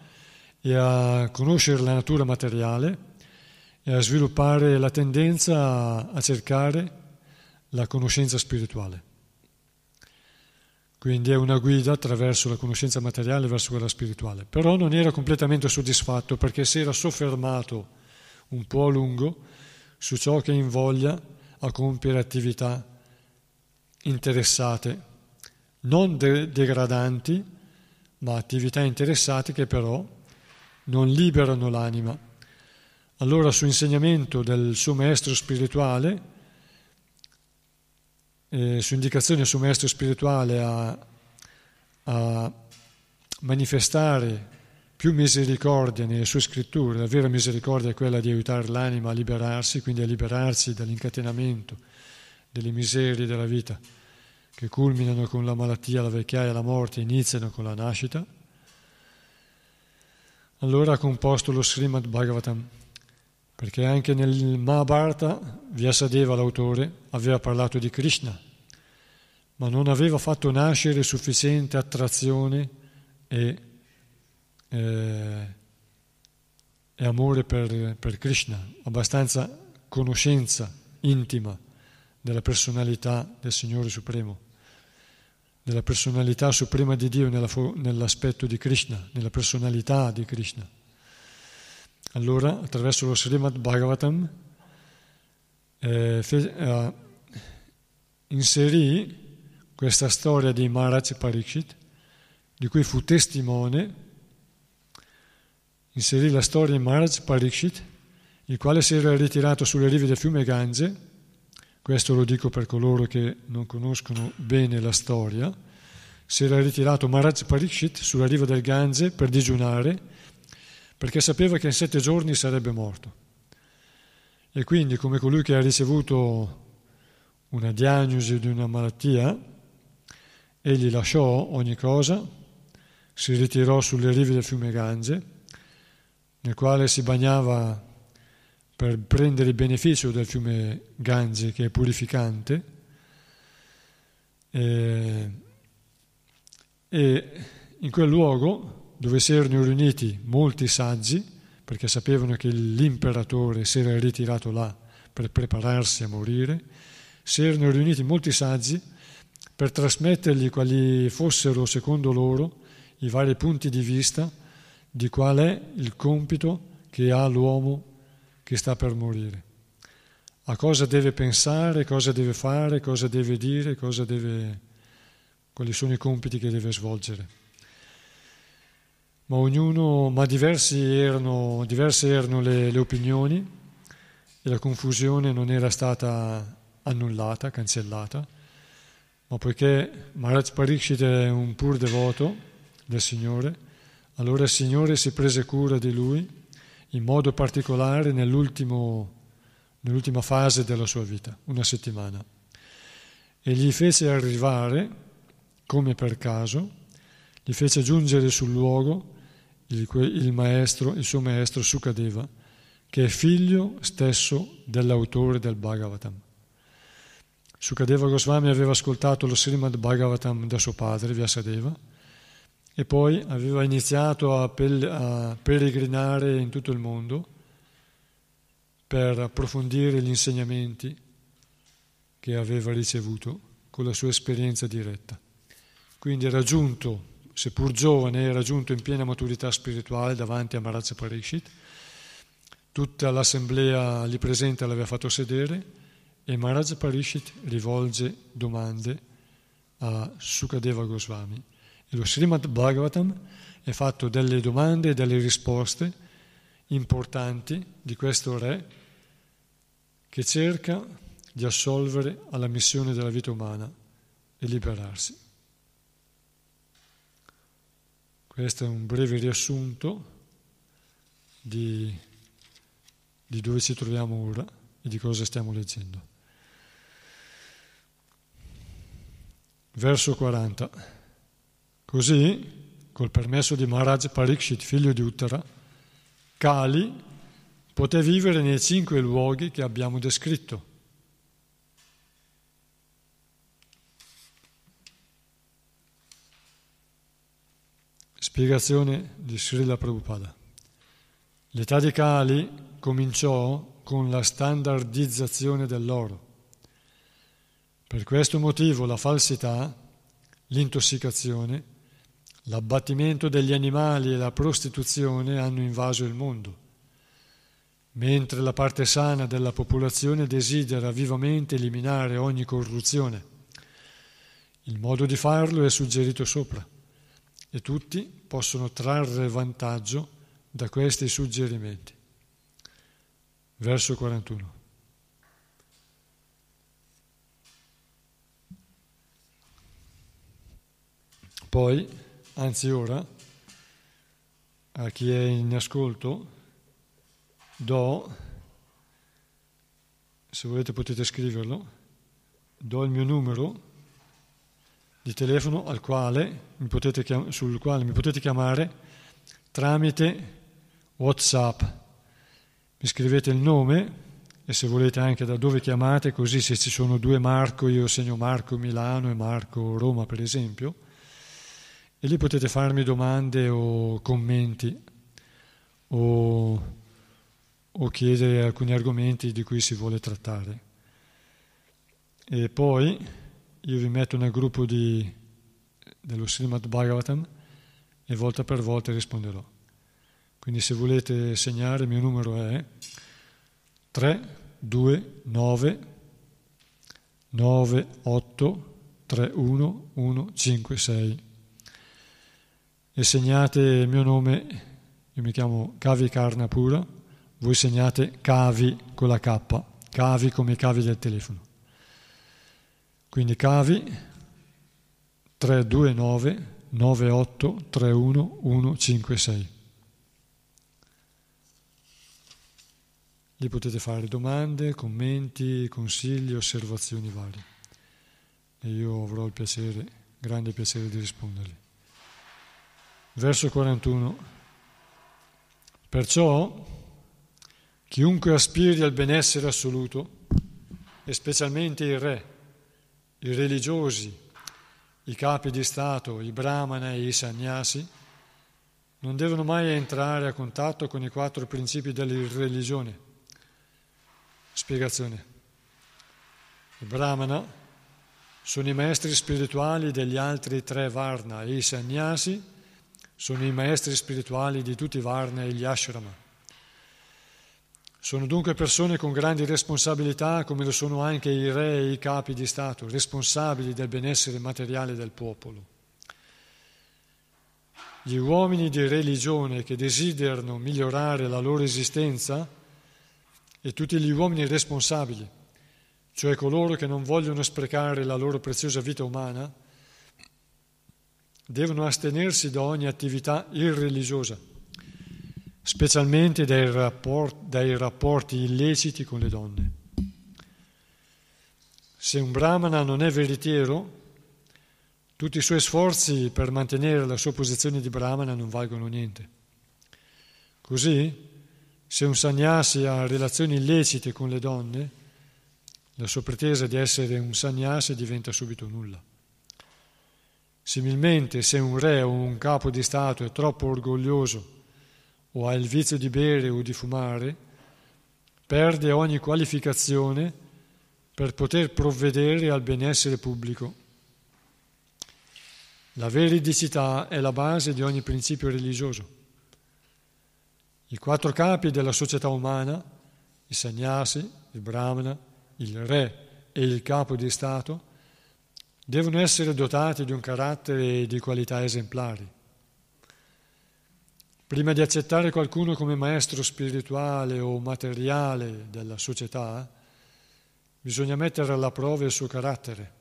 e a conoscere la natura materiale e a sviluppare la tendenza a cercare la conoscenza spirituale. Quindi è una guida attraverso la conoscenza materiale verso quella spirituale. Però non era completamente soddisfatto perché si era soffermato un po' a lungo su ciò che invoglia a compiere attività interessate, non degradanti, ma attività interessate che però non liberano l'anima. Allora, su insegnamento del suo maestro spirituale, su indicazione del suo maestro spirituale a manifestare più misericordia nelle sue scritture. La vera misericordia è quella di aiutare l'anima a liberarsi, quindi a liberarsi dall'incatenamento delle miserie della vita che culminano con la malattia, la vecchiaia, la morte, iniziano con la nascita. Allora ha composto lo Srimad Bhagavatam, perché anche nel Mahabharata Vyasadeva, l'autore, aveva parlato di Krishna, ma non aveva fatto nascere sufficiente attrazione e amore per Krishna, abbastanza conoscenza intima della personalità del Signore Supremo, della personalità suprema di Dio nell'aspetto di Krishna, nella personalità di Krishna. Allora, attraverso lo Srimad Bhagavatam, inserì questa storia di Maharaja Parikshit, di cui fu testimone. Inserì la storia di Maharaja Parikshit, il quale si era ritirato sulle rive del fiume Gange. Questo lo dico per coloro che non conoscono bene la storia. Si era ritirato Maharaja Parikshit sulla riva del Gange per digiunare, perché sapeva che in 7 giorni sarebbe morto. E quindi, come colui che ha ricevuto una diagnosi di una malattia, egli lasciò ogni cosa, si ritirò sulle rive del fiume Gange, nel quale si bagnava per prendere il beneficio del fiume Gange, che è purificante, e in quel luogo dove si erano riuniti molti saggi, perché sapevano che l'imperatore si era ritirato là per prepararsi a morire, si erano riuniti molti saggi per trasmettergli quali fossero, secondo loro, i vari punti di vista di qual è il compito che ha l'uomo che sta per morire, a cosa deve pensare, cosa deve fare, cosa deve dire, quali sono i compiti che deve svolgere. Ma diverse erano le opinioni, e la confusione non era stata annullata, cancellata, ma poiché Maharaja Parikshit è un pur devoto del Signore, allora il Signore si prese cura di lui in modo particolare nell'ultima fase della sua vita, una settimana, e gli fece arrivare, come per caso, gli fece giungere sul luogo il suo maestro Sukadeva, che è figlio stesso dell'autore del Bhagavatam. Sukadeva Goswami aveva ascoltato lo Srimad Bhagavatam da suo padre, Vyasadeva, e poi aveva iniziato a peregrinare in tutto il mondo per approfondire gli insegnamenti che aveva ricevuto con la sua esperienza diretta. Quindi era giunto, seppur giovane, era giunto in piena maturità spirituale davanti a Maharaja Parikshit. Tutta l'assemblea lì presente l'aveva fatto sedere e Maharaja Parikshit rivolge domande a Sukadeva Goswami. E lo Srimad Bhagavatam è fatto delle domande e delle risposte importanti di questo re che cerca di assolvere alla missione della vita umana e liberarsi. Questo è un breve riassunto di dove ci troviamo ora e di cosa stiamo leggendo. Verso 40. Così, col permesso di Maharaja Parikshit, figlio di Uttara, Kali poté vivere nei 5 luoghi che abbiamo descritto. Spiegazione di Srila Prabhupada. L'età di Kali cominciò con la standardizzazione dell'oro. Per questo motivo la falsità, l'intossicazione, l'abbattimento degli animali e la prostituzione hanno invaso il mondo, mentre la parte sana della popolazione desidera vivamente eliminare ogni corruzione. Il modo di farlo è suggerito sopra, e tutti possono trarre vantaggio da questi suggerimenti. Verso 41. Poi, anzi ora, a chi è in ascolto, se volete potete scriverlo, do il mio numero di telefono sul quale mi potete chiamare tramite WhatsApp. Mi scrivete il nome e se volete anche da dove chiamate, così se ci sono 2 Marco, io segno Marco Milano e Marco Roma, per esempio, e lì potete farmi domande o commenti o chiedere alcuni argomenti di cui si vuole trattare. E poi io vi metto nel gruppo dello Srimad Bhagavatam e volta per volta risponderò. Quindi se volete segnare, il mio numero è 329 98 31 156. E segnate il mio nome, io mi chiamo Kavi Karnapura, voi segnate Kavi con la K, Kavi come i cavi del telefono. Quindi Kavi 329 98 31 156. Lì potete fare domande, commenti, consigli, osservazioni varie. E io avrò il piacere, grande piacere di risponderli. Verso 41. Perciò Chiunque aspiri al benessere assoluto, e specialmente il re, i religiosi, i capi di Stato, i brahmana e i sannyasi, non devono mai entrare a contatto con i 4 principi dell'irreligione. Spiegazione. I brahmana sono i maestri spirituali degli altri 3 varna e i sannyasi sono i maestri spirituali di tutti i varna e gli ashrama. Sono dunque persone con grandi responsabilità, come lo sono anche i re e i capi di Stato, responsabili del benessere materiale del popolo. Gli uomini di religione che desiderano migliorare la loro esistenza e tutti gli uomini responsabili, cioè coloro che non vogliono sprecare la loro preziosa vita umana, devono astenersi da ogni attività irreligiosa, specialmente dai rapporti illeciti con le donne. Se un brahmana non è veritiero, tutti i suoi sforzi per mantenere la sua posizione di brahmana non valgono niente. Così, se un sannyasi ha relazioni illecite con le donne, la sua pretesa di essere un sannyasi diventa subito nulla. Similmente, se un re o un capo di Stato è troppo orgoglioso o ha il vizio di bere o di fumare, perde ogni qualificazione per poter provvedere al benessere pubblico. La veridicità è la base di ogni principio religioso. I 4 capi della società umana, i sannyasi, il brahmana, il re e il capo di Stato, devono essere dotati di un carattere e di qualità esemplari. Prima di accettare qualcuno come maestro spirituale o materiale della società, bisogna mettere alla prova il suo carattere.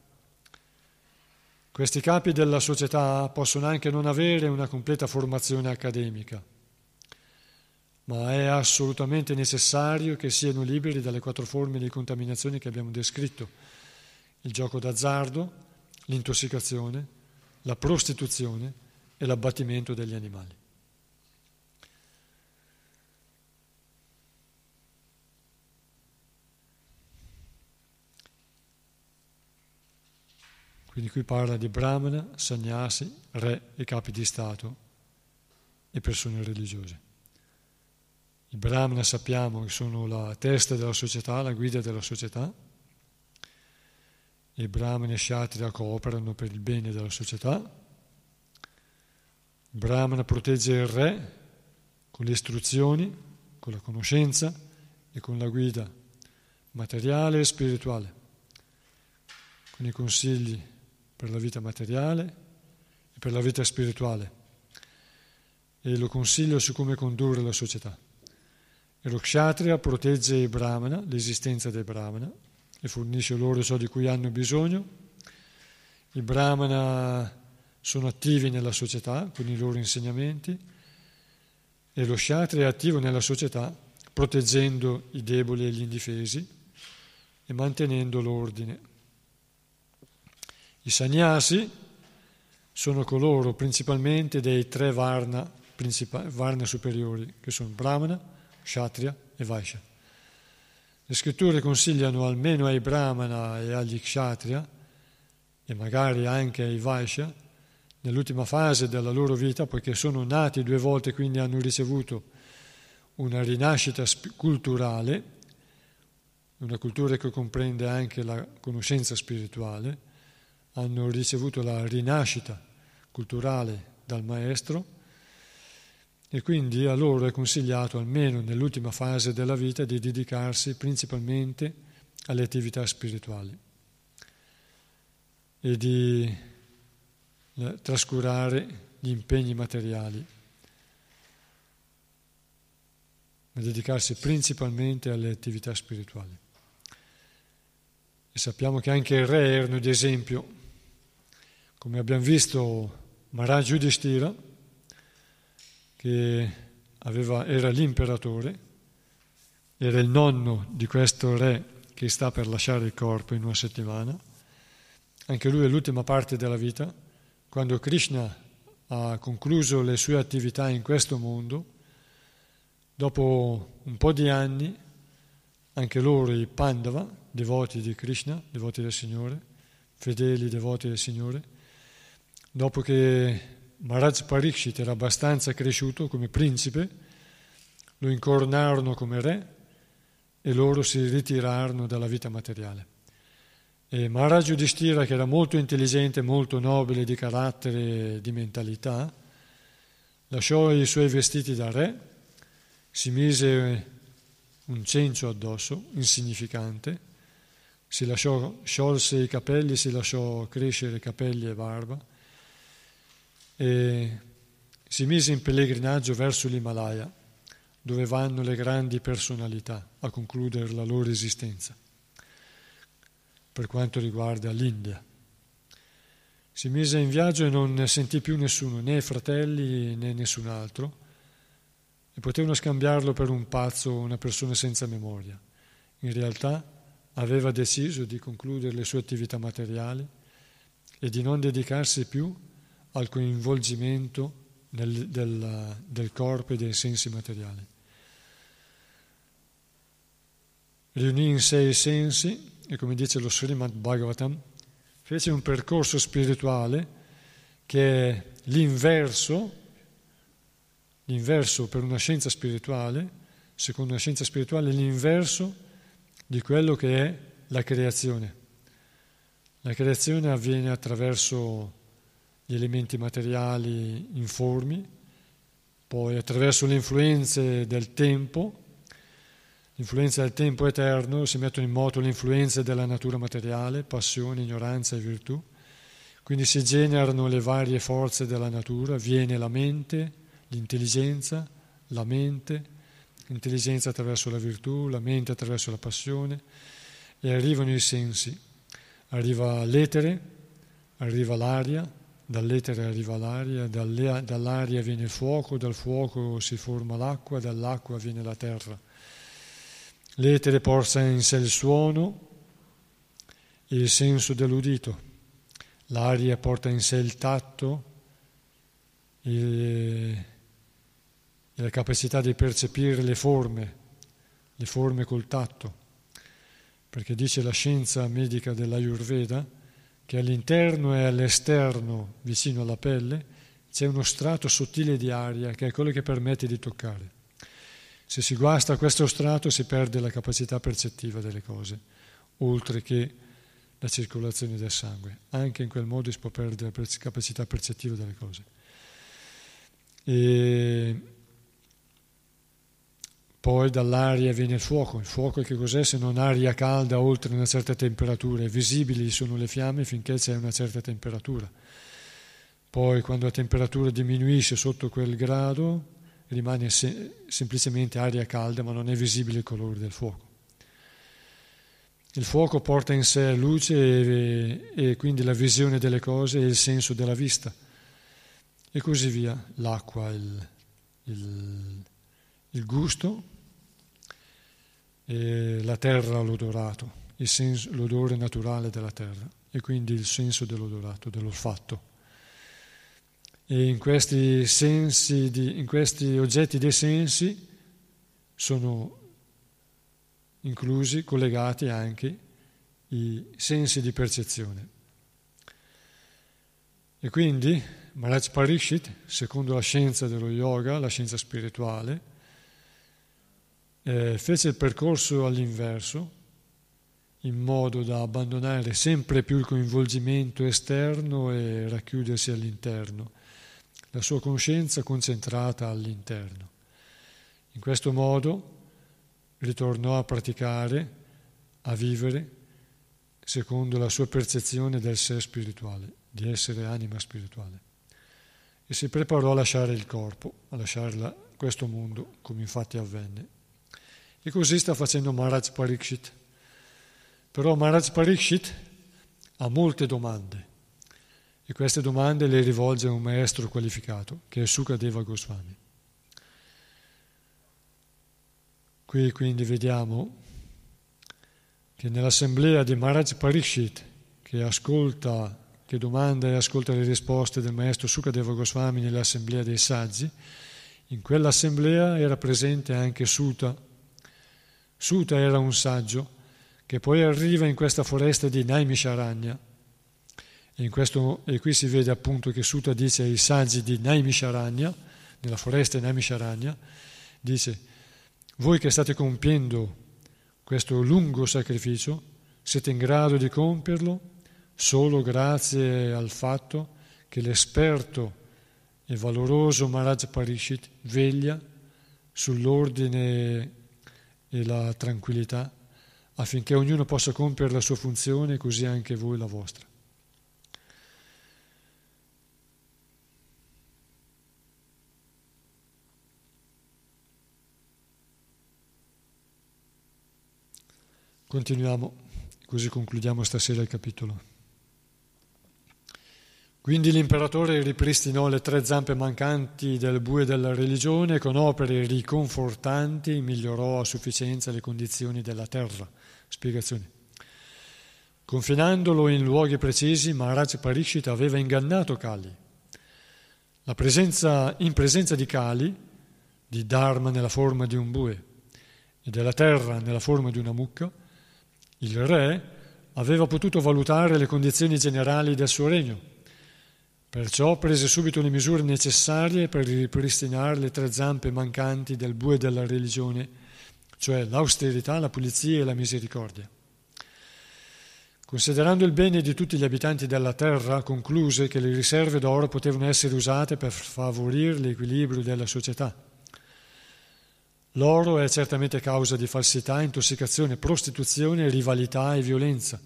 Questi capi della società possono anche non avere una completa formazione accademica, ma è assolutamente necessario che siano liberi dalle 4 forme di contaminazione che abbiamo descritto: il gioco d'azzardo, l'intossicazione, la prostituzione e l'abbattimento degli animali. Quindi qui parla di brahmana, sannyasi, re e capi di Stato e persone religiose. I brahmana sappiamo che sono la testa della società, la guida della società. I brahmana e kshatriya cooperano per il bene della società. Il brahmana protegge il re con le istruzioni, con la conoscenza e con la guida materiale e spirituale, con i consigli per la vita materiale e per la vita spirituale, e lo consiglio su come condurre la società. E lo kshatriya protegge i brahmana, l'esistenza dei brahmana, e fornisce loro ciò di cui hanno bisogno. I brahmana sono attivi nella società con i loro insegnamenti e lo kshatriya è attivo nella società proteggendo i deboli e gli indifesi e mantenendo l'ordine. I sannyasi sono coloro principalmente dei 3 varna superiori, che sono brahmana, kshatriya e vaishya. Le scritture consigliano almeno ai brahmana e agli kshatriya, e magari anche ai vaishya, nell'ultima fase della loro vita, poiché sono nati 2 volte, quindi hanno ricevuto una rinascita culturale, una cultura che comprende anche la conoscenza spirituale, hanno ricevuto la rinascita culturale dal maestro, e quindi a loro è consigliato, almeno nell'ultima fase della vita, di dedicarsi principalmente alle attività spirituali e di trascurare gli impegni materiali, ma dedicarsi principalmente alle attività spirituali. E sappiamo che anche il re erano di esempio. Come abbiamo visto, Maharaja Yudhishthira, che era l'imperatore, era il nonno di questo re che sta per lasciare il corpo in una settimana, anche lui è l'ultima parte della vita, quando Krishna ha concluso le sue attività in questo mondo, Dopo un po' di anni, anche loro, i Pandava, devoti di Krishna, devoti del Signore, fedeli devoti del Signore, dopo che Maharaja Parikshit era abbastanza cresciuto come principe, lo incornarono come re e loro si ritirarono dalla vita materiale. E Maharaja Yudhishthira, che era molto intelligente, molto nobile di carattere e di mentalità, lasciò i suoi vestiti da re, si mise un cencio addosso, insignificante, sciolse i capelli, si lasciò crescere capelli e barba e si mise in pellegrinaggio verso l'Himalaya, dove vanno le grandi personalità a concludere la loro esistenza, per quanto riguarda l'India. Si mise in viaggio e non sentì più nessuno, né fratelli né nessun altro, e potevano scambiarlo per un pazzo, una persona senza memoria. In realtà aveva deciso di concludere le sue attività materiali e di non dedicarsi più al coinvolgimento del corpo e dei sensi materiali. Riunì in sé i sensi e, come dice lo Srimad Bhagavatam, fece un percorso spirituale che è l'inverso per una scienza spirituale, secondo una scienza spirituale, l'inverso di quello che è la creazione. La creazione avviene attraverso gli elementi materiali informi, poi attraverso le influenze del tempo, l'influenza del tempo eterno, si mettono in moto le influenze della natura materiale, passione, ignoranza e virtù, quindi si generano le varie forze della natura, viene la mente, l'intelligenza, la mente, l'intelligenza attraverso la virtù, la mente attraverso la passione, e arrivano i sensi, arriva l'etere, arriva l'aria, dall'etere arriva l'aria, dall'aria viene il fuoco, dal fuoco si forma l'acqua, dall'acqua viene la terra. L'etere porta in sé il suono e il senso dell'udito, l'aria porta in sé il tatto e la capacità di percepire le forme col tatto, perché dice la scienza medica dell'Ayurveda che all'interno e all'esterno, vicino alla pelle, c'è uno strato sottile di aria che è quello che permette di toccare. Se si guasta questo strato si perde la capacità percettiva delle cose, oltre che la circolazione del sangue. Anche in quel modo si può perdere la capacità percettiva delle cose. E poi dall'aria viene il fuoco. Il fuoco che cos'è se non aria calda oltre una certa temperatura? E visibili sono le fiamme finché c'è una certa temperatura. Poi quando la temperatura diminuisce sotto quel grado rimane semplicemente aria calda, ma non è visibile il colore del fuoco. Il fuoco porta in sé luce e quindi la visione delle cose e il senso della vista. E così via. L'acqua, il gusto, e la terra, l'odorato, l'odore naturale della terra, e quindi il senso dell'odorato, dell'olfatto. E in questi sensi, in questi oggetti dei sensi sono inclusi, collegati anche i sensi di percezione. E quindi Maharaja Parikshit, secondo la scienza dello yoga, la scienza spirituale, fece il percorso all'inverso in modo da abbandonare sempre più il coinvolgimento esterno e racchiudersi all'interno, la sua coscienza concentrata all'interno. In questo modo ritornò a praticare, a vivere secondo la sua percezione del sé spirituale, di essere anima spirituale, e si preparò a lasciare il corpo, a lasciare questo mondo, come infatti avvenne. E così sta facendo Maharaja Parikshit. Però Maharaja Parikshit ha molte domande, e queste domande le rivolge a un maestro qualificato, che è Subhadra Goswami. Qui quindi vediamo che nell'assemblea di Maharaja Parikshit, che domanda e ascolta le risposte del maestro Subhadra Goswami nell'assemblea dei saggi, In quell'assemblea era presente anche Suta. Suta era un saggio che poi arriva in questa foresta di Naimisharanya. E qui si vede appunto che Suta dice ai saggi di Naimisharanya, nella foresta di Naimisharanya, dice: voi che state compiendo questo lungo sacrificio, siete in grado di compierlo solo grazie al fatto che l'esperto e valoroso Maharaja Parikshit veglia sull'ordine e la tranquillità affinché ognuno possa compiere la sua funzione, così anche voi la vostra. Continuiamo, così concludiamo stasera il capitolo. Quindi l'imperatore ripristinò le 3 zampe mancanti del bue della religione e con opere riconfortanti migliorò a sufficienza le condizioni della terra. Spiegazione. Confinandolo in luoghi precisi, Maharaja Parikshit aveva ingannato Kali. In presenza di Kali, di Dharma nella forma di un bue e della terra nella forma di una mucca, il re aveva potuto valutare le condizioni generali del suo regno, perciò prese subito le misure necessarie per ripristinare le 3 zampe mancanti del bue della religione, cioè l'austerità, la pulizia e la misericordia. Considerando il bene di tutti gli abitanti della terra, concluse che le riserve d'oro potevano essere usate per favorire l'equilibrio della società. L'oro è certamente causa di falsità, intossicazione, prostituzione, rivalità e violenza.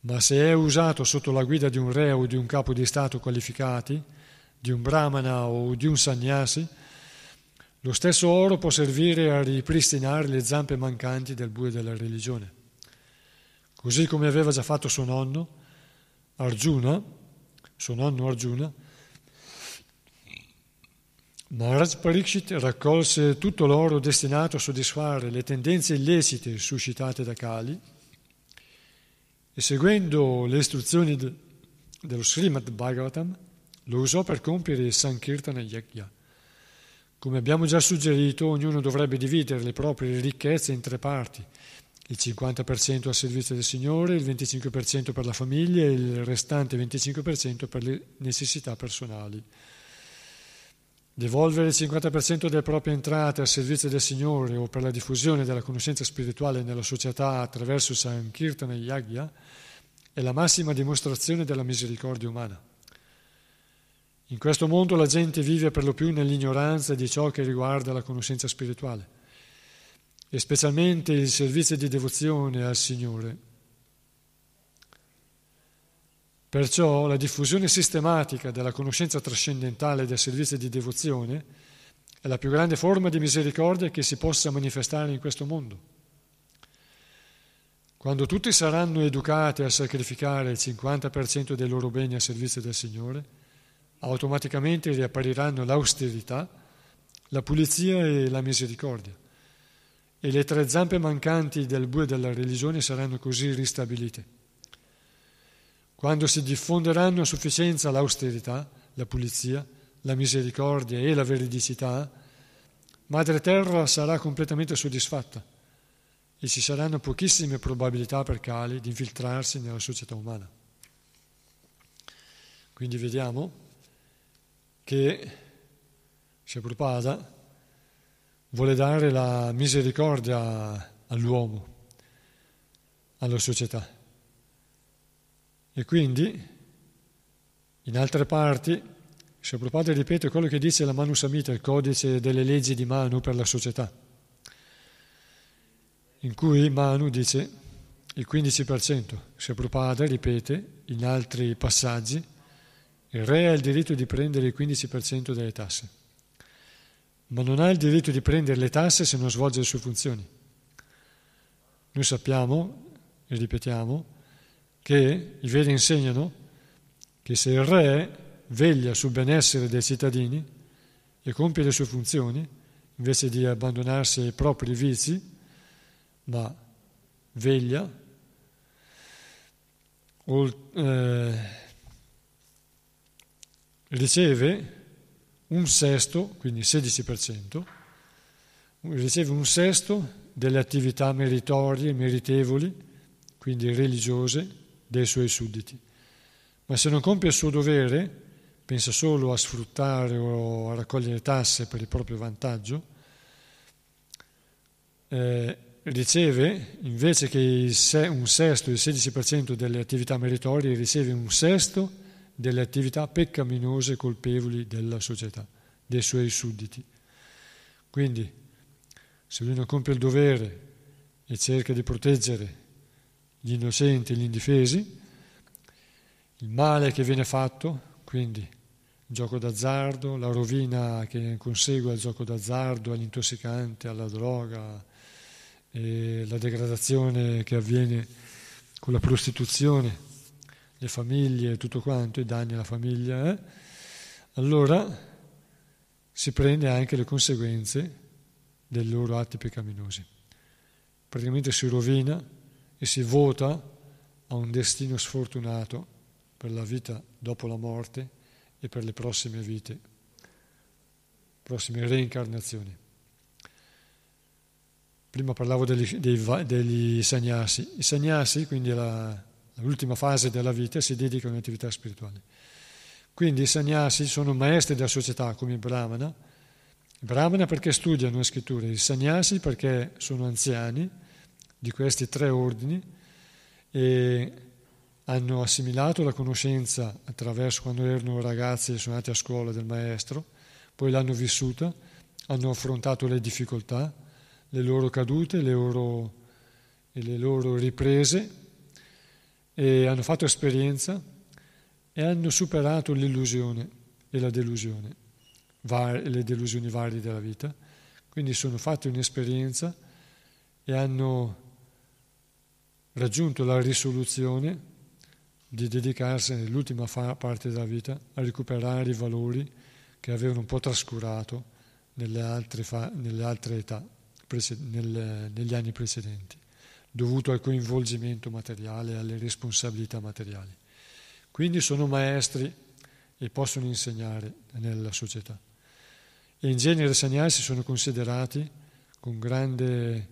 Ma se è usato sotto la guida di un re o di un capo di Stato qualificati, di un brahmana o di un sannyasi, lo stesso oro può servire a ripristinare le zampe mancanti del bue della religione. Così come aveva già fatto suo nonno Arjuna, Maharaja Parikshit raccolse tutto l'oro destinato a soddisfare le tendenze illecite suscitate da Kali e, seguendo le istruzioni dello Srimad Bhagavatam, lo usò per compiere il Sankirtana Yajna. Come abbiamo già suggerito, ognuno dovrebbe dividere le proprie ricchezze in 3 parti: il 50% al servizio del Signore, il 25% per la famiglia e il restante 25% per le necessità personali. Devolvere il 50% delle proprie entrate al servizio del Signore o per la diffusione della conoscenza spirituale nella società attraverso Sankirtana Yajna è la massima dimostrazione della misericordia umana. In questo mondo la gente vive per lo più nell'ignoranza di ciò che riguarda la conoscenza spirituale, e specialmente il servizio di devozione al Signore. Perciò la diffusione sistematica della conoscenza trascendentale del servizio di devozione è la più grande forma di misericordia che si possa manifestare in questo mondo. Quando tutti saranno educati a sacrificare il 50% dei loro beni al servizio del Signore, automaticamente riappariranno l'austerità, la pulizia e la misericordia, e le 3 zampe mancanti del bue della religione saranno così ristabilite. Quando si diffonderanno a sufficienza l'austerità, la pulizia, la misericordia e la veridicità, Madre Terra sarà completamente soddisfatta e ci saranno pochissime probabilità per Kali di infiltrarsi nella società umana. Quindi vediamo che Srila Prabhupada vuole dare la misericordia all'uomo, alla società. E quindi, in altre parti, Srila Prabhupada ripete quello che dice la Manu Samhita, il codice delle leggi di Manu per la società, in cui Manu dice il 15%. Srila Prabhupada ripete in altri passaggi: il re ha il diritto di prendere il 15% delle tasse, ma non ha il diritto di prendere le tasse se non svolge le sue funzioni. Noi sappiamo, e ripetiamo, che i Veda insegnano che se il re veglia sul benessere dei cittadini e compie le sue funzioni, invece di abbandonarsi ai propri vizi, ma veglia, riceve un sesto, quindi 16%, riceve un sesto delle attività meritorie, meritevoli, quindi religiose, dei suoi sudditi. Ma se non compie il suo dovere, pensa solo a sfruttare o a raccogliere tasse per il proprio vantaggio, riceve, invece che un sesto, il 16% delle attività meritorie, riceve un sesto delle attività peccaminose colpevoli della società, dei suoi sudditi. Quindi, se lui non compie il dovere e cerca di proteggere gli innocenti e gli indifesi, il male che viene fatto, quindi il gioco d'azzardo, la rovina che consegue al gioco d'azzardo, all'intossicante, alla droga, e la degradazione che avviene con la prostituzione, le famiglie, tutto quanto, i danni alla famiglia, allora si prende anche le conseguenze dei loro atti peccaminosi. Praticamente si rovina e si vota a un destino sfortunato per la vita dopo la morte e per le prossime vite, prossime reincarnazioni. Prima parlavo degli sannyasi. I sannyasi, quindi l'ultima fase della vita, si dedica a un'attività spirituale. Quindi i sannyasi sono maestri della società, come Brahmana perché studiano le scritture, i sannyasi perché sono anziani di questi tre ordini e hanno assimilato la conoscenza attraverso quando erano ragazzi e sono andati a scuola del maestro, poi l'hanno vissuta, hanno affrontato le difficoltà, le loro cadute, le loro riprese, e hanno fatto esperienza e hanno superato l'illusione e la delusione, le delusioni varie della vita. Quindi sono fatti un'esperienza e hanno raggiunto la risoluzione di dedicarsi nell'ultima parte della vita a recuperare i valori che avevano un po' trascurato nelle altre età, negli anni precedenti, dovuto al coinvolgimento materiale e alle responsabilità materiali. Quindi sono maestri e possono insegnare nella società. E in genere i sannyasi sono considerati con grande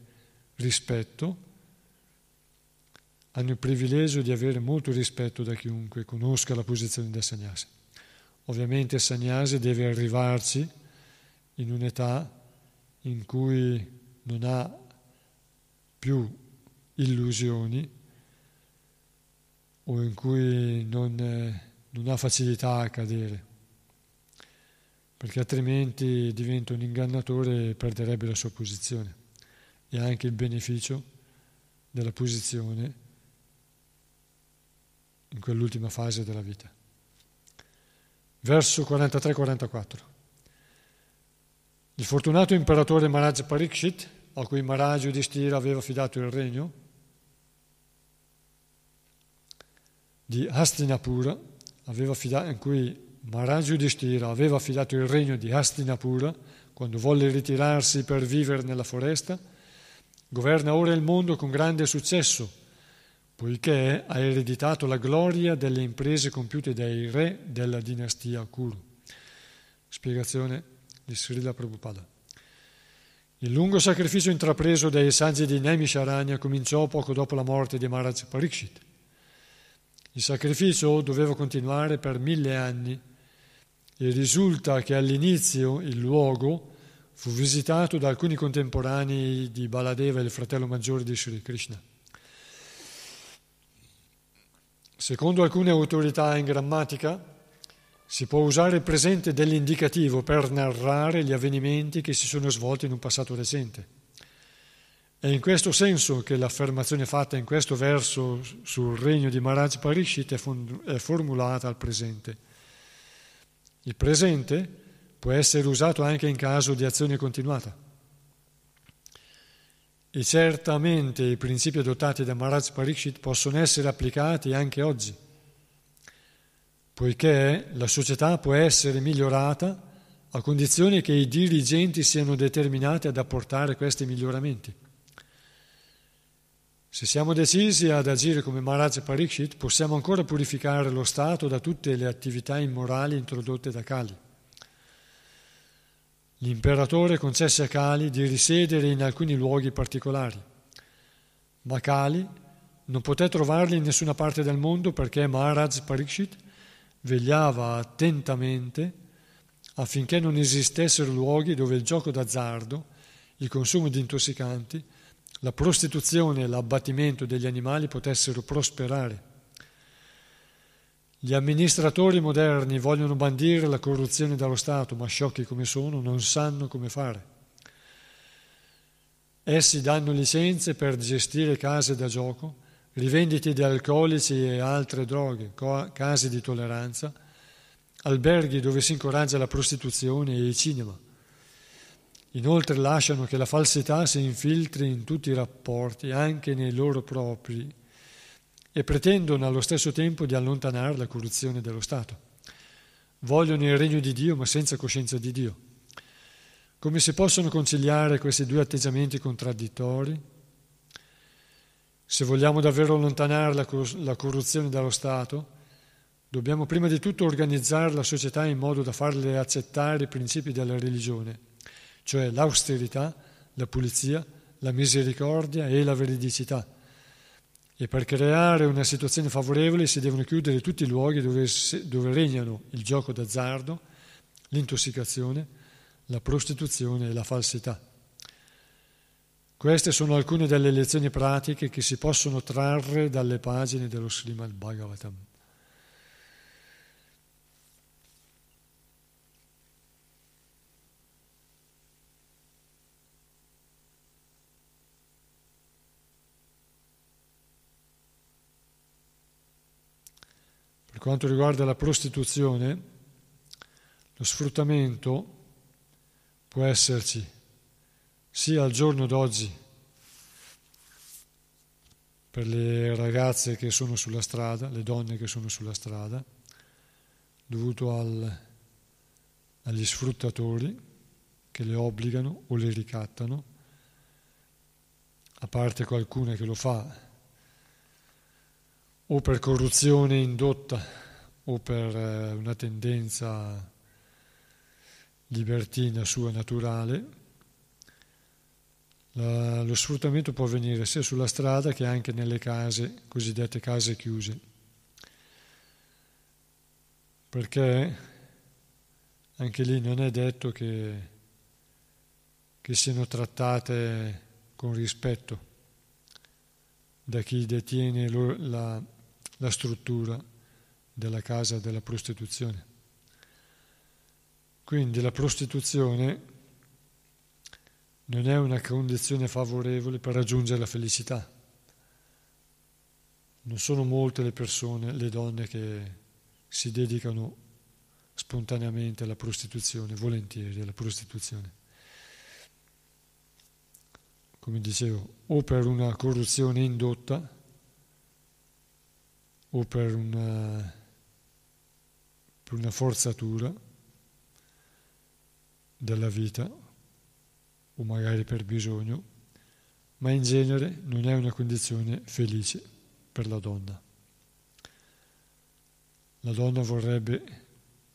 rispetto, hanno il privilegio di avere molto rispetto da chiunque conosca la posizione del sannyasi. Ovviamente il sannyasi deve arrivarci in un'età in cui non ha più illusioni o in cui non ha facilità a cadere, perché altrimenti diventa un ingannatore e perderebbe la sua posizione e anche il beneficio della posizione in quell'ultima fase della vita. Verso 43-44. Il fortunato imperatore Maharaja Parikshit, a cui Maharaja Yudhishthira aveva affidato il regno di Hastinapura, quando volle ritirarsi per vivere nella foresta, governa ora il mondo con grande successo, poiché ha ereditato la gloria delle imprese compiute dai re della dinastia Kuru. Spiegazione di Srila Prabhupada. Il lungo sacrificio intrapreso dai saggi di Naimisharanya cominciò poco dopo la morte di Maharaja Parikshit. Il sacrificio doveva continuare per 1000 anni e risulta che all'inizio il luogo fu visitato da alcuni contemporanei di Baladeva, il fratello maggiore di Sri Krishna. Secondo alcune autorità in grammatica, si può usare il presente dell'indicativo per narrare gli avvenimenti che si sono svolti in un passato recente. È in questo senso che l'affermazione fatta in questo verso sul regno di Maharaja Parikshit è formulata al presente. Il presente può essere usato anche in caso di azione continuata. E certamente i principi adottati da Maharaja Parikshit possono essere applicati anche oggi, poiché la società può essere migliorata a condizione che i dirigenti siano determinati ad apportare questi miglioramenti. Se siamo decisi ad agire come Maharaja Parikshit, possiamo ancora purificare lo Stato da tutte le attività immorali introdotte da Kali. L'imperatore concesse a Kali di risiedere in alcuni luoghi particolari, ma Kali non poté trovarli in nessuna parte del mondo perché Maharaja Parikshit vegliava attentamente affinché non esistessero luoghi dove il gioco d'azzardo, il consumo di intossicanti, la prostituzione e l'abbattimento degli animali potessero prosperare. Gli amministratori moderni vogliono bandire la corruzione dallo Stato, ma sciocchi come sono non sanno come fare. Essi danno licenze per gestire case da gioco, rivendite di alcolici e altre droghe, case di tolleranza, alberghi dove si incoraggia la prostituzione e i cinema. Inoltre lasciano che la falsità si infiltri in tutti i rapporti, anche nei loro propri, e pretendono allo stesso tempo di allontanare la corruzione dello Stato. Vogliono il regno di Dio, ma senza coscienza di Dio. Come si possono conciliare questi due atteggiamenti contraddittori? Se vogliamo davvero allontanare la corruzione dallo Stato, dobbiamo prima di tutto organizzare la società in modo da farle accettare i principi della religione, cioè l'austerità, la pulizia, la misericordia e la veridicità. E per creare una situazione favorevole si devono chiudere tutti i luoghi dove regnano il gioco d'azzardo, l'intossicazione, la prostituzione e la falsità. Queste sono alcune delle lezioni pratiche che si possono trarre dalle pagine dello Srimad Bhagavatam. Per quanto riguarda la prostituzione, lo sfruttamento può esserci sia al giorno d'oggi per le ragazze che sono sulla strada, le donne che sono sulla strada, dovuto agli sfruttatori che le obbligano o le ricattano, a parte qualcuna che lo fa o per corruzione indotta o per una tendenza libertina sua naturale. Lo sfruttamento può avvenire sia sulla strada che anche nelle case, cosiddette case chiuse, perché anche lì non è detto che siano trattate con rispetto da chi detiene la struttura della casa della prostituzione. Quindi la prostituzione non è una condizione favorevole per raggiungere la felicità. Non sono molte le persone, le donne che si dedicano spontaneamente alla prostituzione, volentieri alla prostituzione. Come dicevo, o per una corruzione indotta o per una forzatura della vita o magari per bisogno, ma in genere non è una condizione felice per la donna. La donna vorrebbe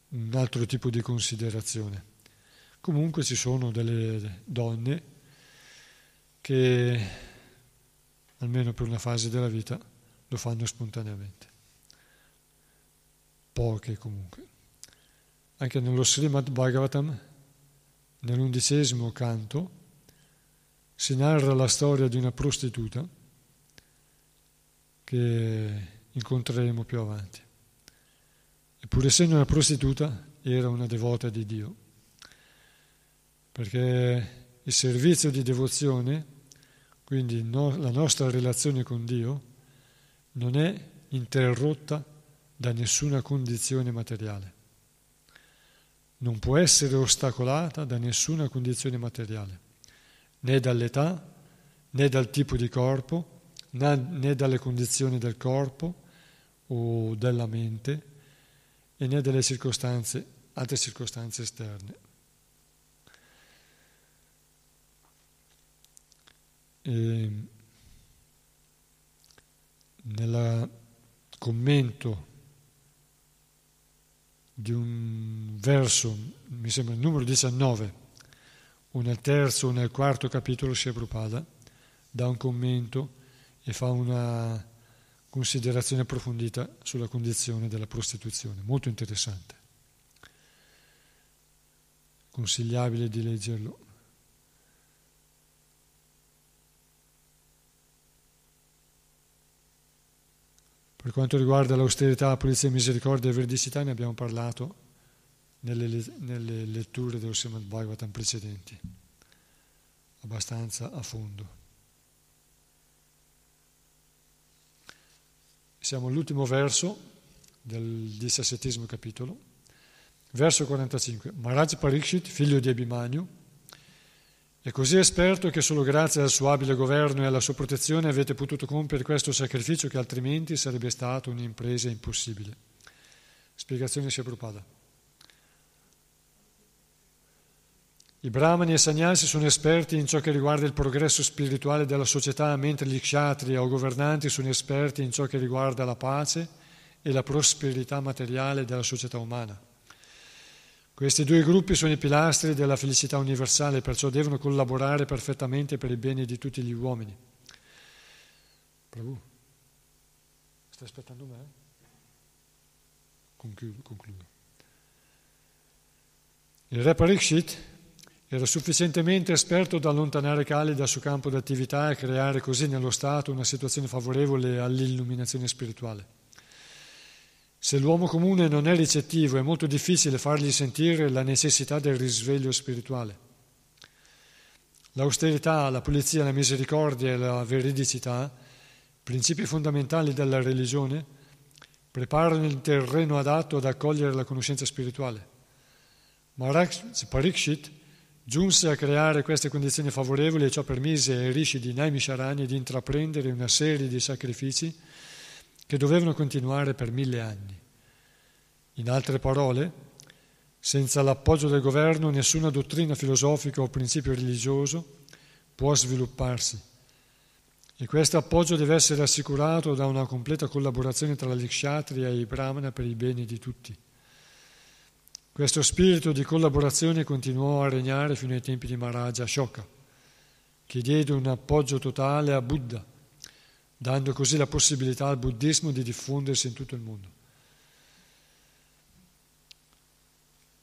un altro tipo di considerazione. Comunque ci sono delle donne che almeno per una fase della vita lo fanno spontaneamente, poche comunque. Anche nello Srimad Bhagavatam, nell'11° canto, si narra la storia di una prostituta che incontreremo più avanti. Eppure essendo una prostituta era una devota di Dio, perché il servizio di devozione, quindi la nostra relazione con Dio, non è interrotta da nessuna condizione materiale. Non può essere ostacolata da nessuna condizione materiale, né dall'età, né dal tipo di corpo, né dalle condizioni del corpo o della mente, e né dalle altre circostanze esterne. E nel commento di un verso, mi sembra il numero 19 o nel terzo o nel quarto capitolo Srila Prabhupada dà un commento e fa una considerazione approfondita sulla condizione della prostituzione, molto interessante. Consigliabile di leggerlo. Per quanto riguarda l'austerità, la pulizia, misericordia e veridicità, ne abbiamo parlato nelle letture dello Srimad Bhagavatam precedenti, abbastanza a fondo. Siamo all'ultimo verso del 17° capitolo, verso 45. Maharaja Parikshit, figlio di Abhimanyu, è così esperto che solo grazie al suo abile governo e alla sua protezione avete potuto compiere questo sacrificio che altrimenti sarebbe stato un'impresa impossibile. Spiegazione Srila Prabhupada. I brahmani e sannyasi sono esperti in ciò che riguarda il progresso spirituale della società, mentre gli kshatriya o governanti sono esperti in ciò che riguarda la pace e la prosperità materiale della società umana. Questi due gruppi sono i pilastri della felicità universale, perciò devono collaborare perfettamente per il bene di tutti gli uomini. Prabhu, stai aspettando me? Concludo. Il re Parikshit era sufficientemente esperto da allontanare Kali dal suo campo di attività e creare così nello Stato una situazione favorevole all'illuminazione spirituale. Se l'uomo comune non è ricettivo, è molto difficile fargli sentire la necessità del risveglio spirituale. L'austerità, la pulizia, la misericordia e la veridicità, principi fondamentali della religione, preparano il terreno adatto ad accogliere la conoscenza spirituale. Maharaja Parikshit giunse a creare queste condizioni favorevoli e ciò permise ai rishi di Naimisharanya di intraprendere una serie di sacrifici che dovevano continuare per 1000 anni. In altre parole, senza l'appoggio del governo nessuna dottrina filosofica o principio religioso può svilupparsi e questo appoggio deve essere assicurato da una completa collaborazione tra gli kshatriya e i brahmana per i beni di tutti. Questo spirito di collaborazione continuò a regnare fino ai tempi di Maharaja Ashoka, che diede un appoggio totale a Buddha, dando così la possibilità al buddismo di diffondersi in tutto il mondo.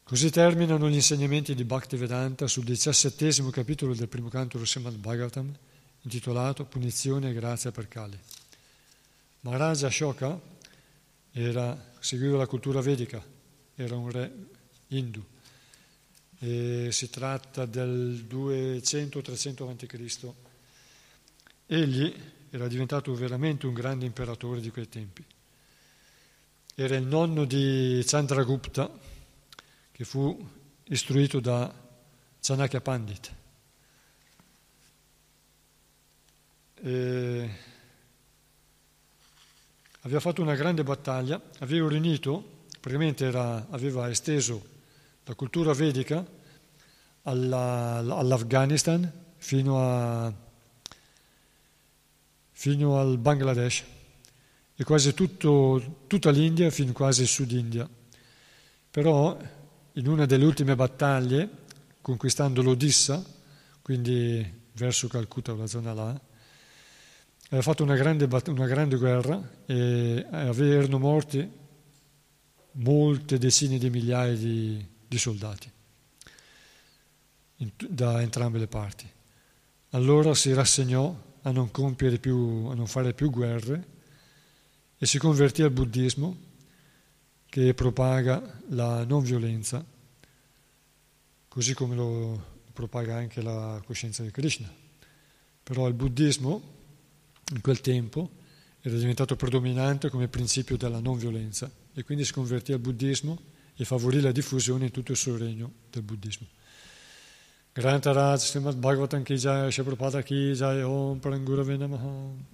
Così terminano gli insegnamenti di Bhaktivedanta sul 17° capitolo del primo canto dello Srimad Bhagavatam, intitolato Punizione e Grazia per Kali. Maharaja Ashoka seguiva la cultura vedica, era un re hindu, e si tratta del 200-300 a.C. Egli era diventato veramente un grande imperatore di quei tempi. Era il nonno di Chandragupta, che fu istruito da Chanakya Pandit. E aveva fatto una grande battaglia, aveva riunito, praticamente aveva esteso la cultura vedica all'Afghanistan fino al Bangladesh e quasi tutta l'India, fino quasi il Sud India. Però in una delle ultime battaglie, conquistando l'Odissa, quindi verso Calcutta o la zona là, aveva fatto una grande guerra e erano morti molte decine di migliaia di soldati da entrambe le parti. Allora si rassegnò a non compiere più, a non fare più guerre, e si convertì al buddismo, che propaga la non violenza, così come lo propaga anche la coscienza di Krishna. Però il buddismo in quel tempo era diventato predominante come principio della non violenza, e quindi si convertì al buddismo e favorì la diffusione in tutto il suo regno del buddismo. Grantaraj Srimad Bhagavatam Ki Jai, Shri Prabhupada Ki Jai, Om Parangurave Namaha.